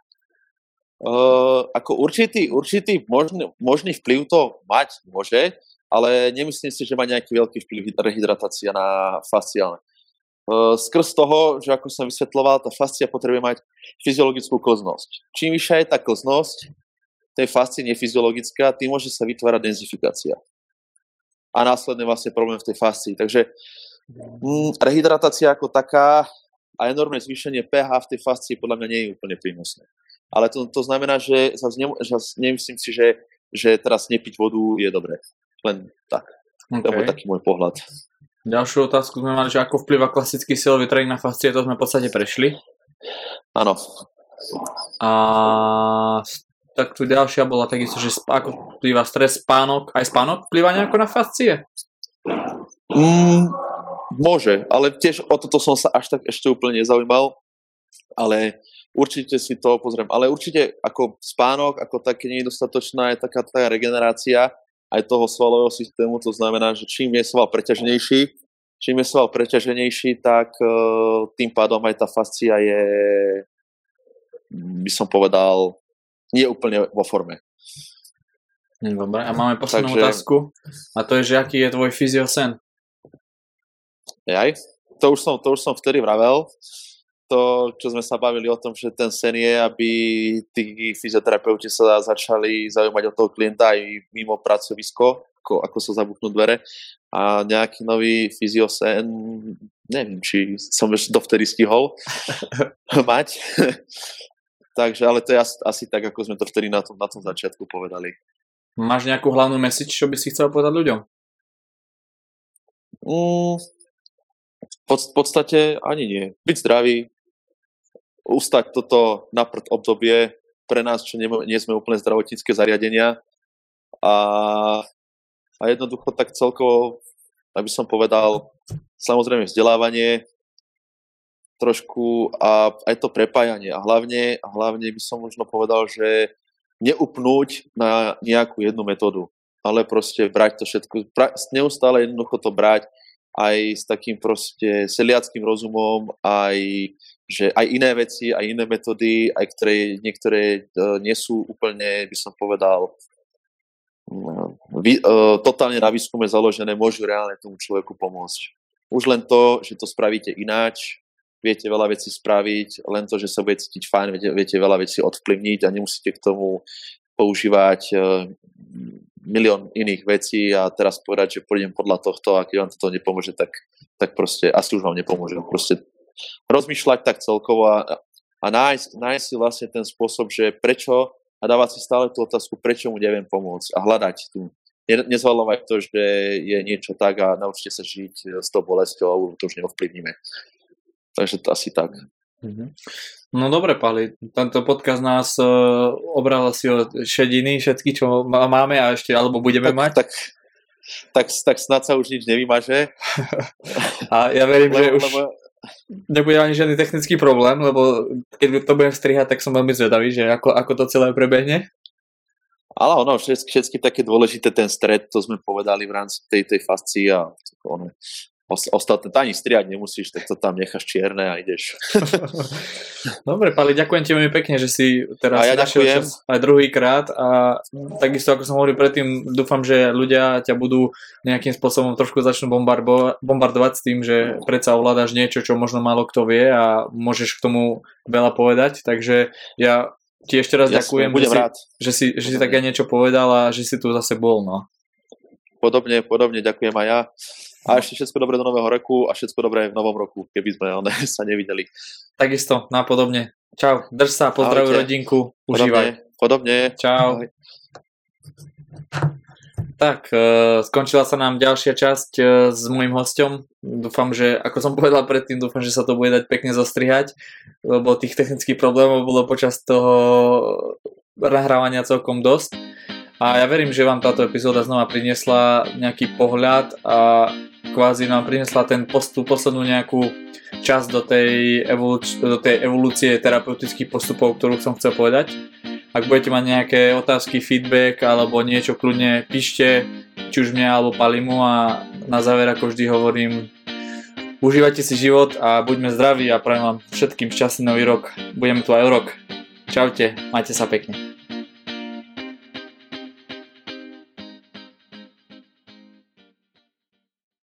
Ako určitý možný vplyv to mať môže, ale nemyslím si, že má nejaký veľký vplyv rehydratácia na fasciálne. Skrz toho, že ako som vysvetloval, tá fascia potrebuje mať fyziologickú klznosť. Čím vyššia je tá klznosť, tej fascie nefyziologická, tým môže sa vytvárať denzifikácia. A následne vlastne problém v tej fascii. Takže rehydratácia ako taká a enormné zvýšenie pH v tej fascii podľa mňa nie je úplne prínosné. Ale to znamená, že nemyslím si, že teraz nepiť vodu je dobré. Len tak. Okay. To bol taký môj pohľad. Ďalšiu otázku sme mali, že ako vplyva klasický silový tréning na fascie, to sme v podstate prešli. Áno. A tak tu ďalšia bola takisto, že ako vplyva stres, spánok. Aj spánok vplyva nejako na fascie? Môže, ale tiež o toto som sa až tak ešte úplne nezaujímal. Ale určite si to pozriem. Ale určite ako spánok, ako také nedostatočná je taká tá regenerácia aj toho svalového systému, to znamená, že čím je sval preťaženejší, tak tým pádom aj tá fascia je, by som povedal, nie úplne vo forme. Dobre, a máme poslednú otázku, a to je, že aký je tvoj fyziosen? To už som vtedy vravel, to, čo sme sa bavili o tom, že ten sen je, aby tí fyzioterapeuti sa začali zaujímať o toho klienta aj mimo pracovisko, ako sa zabuknú dvere. A nejaký nový fyziosen, neviem, či som ešte dovtedy stihol mať. Takže, ale to je asi tak, ako sme to vtedy na tom začiatku povedali. Máš nejakú hlavnú message, čo by si chcel povedať ľuďom? V podstate ani nie. Byť zdravý, ustať toto naprd obdobie pre nás, čo nie sme úplne zdravotnícke zariadenia a jednoducho tak celkovo, aby som povedal, samozrejme vzdelávanie trošku a aj to prepájanie a hlavne by som možno povedal, že neupnúť na nejakú jednu metódu, ale proste brať to všetko, neustále jednoducho to brať aj s takým proste seliackým rozumom, aj iné veci, aj iné metódy, aj niektoré nie sú úplne, by som povedal, totálne na výskume založené, môžu reálne tomu človeku pomôcť. Už len to, že to spravíte ináč, viete veľa vecí spraviť, len to, že sa bude cítiť fajn, viete veľa vecí ovplyvniť a nemusíte k tomu používať milión iných vecí a teraz povedať, že pôjdem podľa tohto a keď vám toto nepomôže, tak proste asi už vám nepomôže. Proste rozmýšľať tak celkovo a nájsť si vlastne ten spôsob, že prečo a dávať si stále tú otázku, prečo mu neviem pomôcť a hľadať tu. Nezvalovať to, že je niečo tak a naučte sa žiť s tou bolesťou a to už neovplyvníme. Takže to asi tak. No dobre, Pali, tento podcast nás obral asi o šediny, všetky, čo máme a ešte, alebo budeme mať. Tak snad sa už nič nevymaže. A ja verím, že už nebude ani žiadny technický problém, lebo keď to budem strihať, tak som veľmi zvedavý, že ako to celé prebehne. Ale ono, všetky také dôležité, ten stred, to sme povedali v rámci tej fascie a ono. Ostatné, ani striať nemusíš, tak to tam necháš čierne a ideš. Dobre, Pali, ďakujem ti veľmi pekne, že si teraz našiel čas aj druhýkrát a takisto, ako som hovoril predtým, dúfam, že ľudia ťa budú nejakým spôsobom trošku začnú bombardovať s tým, že predsa ovládaš niečo, čo možno málo kto vie a môžeš k tomu veľa povedať, takže ja ti ešte raz ďakujem, že si také niečo povedal a že si tu zase bol, no. Podobne, ďakujem aj ja. A ešte všetko dobré do nového roku a všetko dobré v novom roku, keby sme sa nevideli. Takisto, napodobne. Čau, drž sa, pozdrav rodinku, užívaj. Podobne. Čau. Ahoj. Tak, skončila sa nám ďalšia časť s môjim hosťom. Dúfam, že, ako som povedal predtým, dúfam, že sa to bude dať pekne zostrihať, lebo tých technických problémov bolo počas toho nahrávania celkom dosť. A ja verím, že vám táto epizóda znova priniesla nejaký pohľad a kvázi nám priniesla ten poslednú nejakú časť do tej evolúcie terapeutických postupov, ktorú som chcel povedať. Ak budete mať nejaké otázky, feedback alebo niečo, kľudne píšte, či už mňa alebo Palimu a na záver, ako vždy hovorím, užívajte si život a buďme zdraví a prajem vám všetkým šťastný nový rok. Budeme tu aj rok. Čaute, majte sa pekne.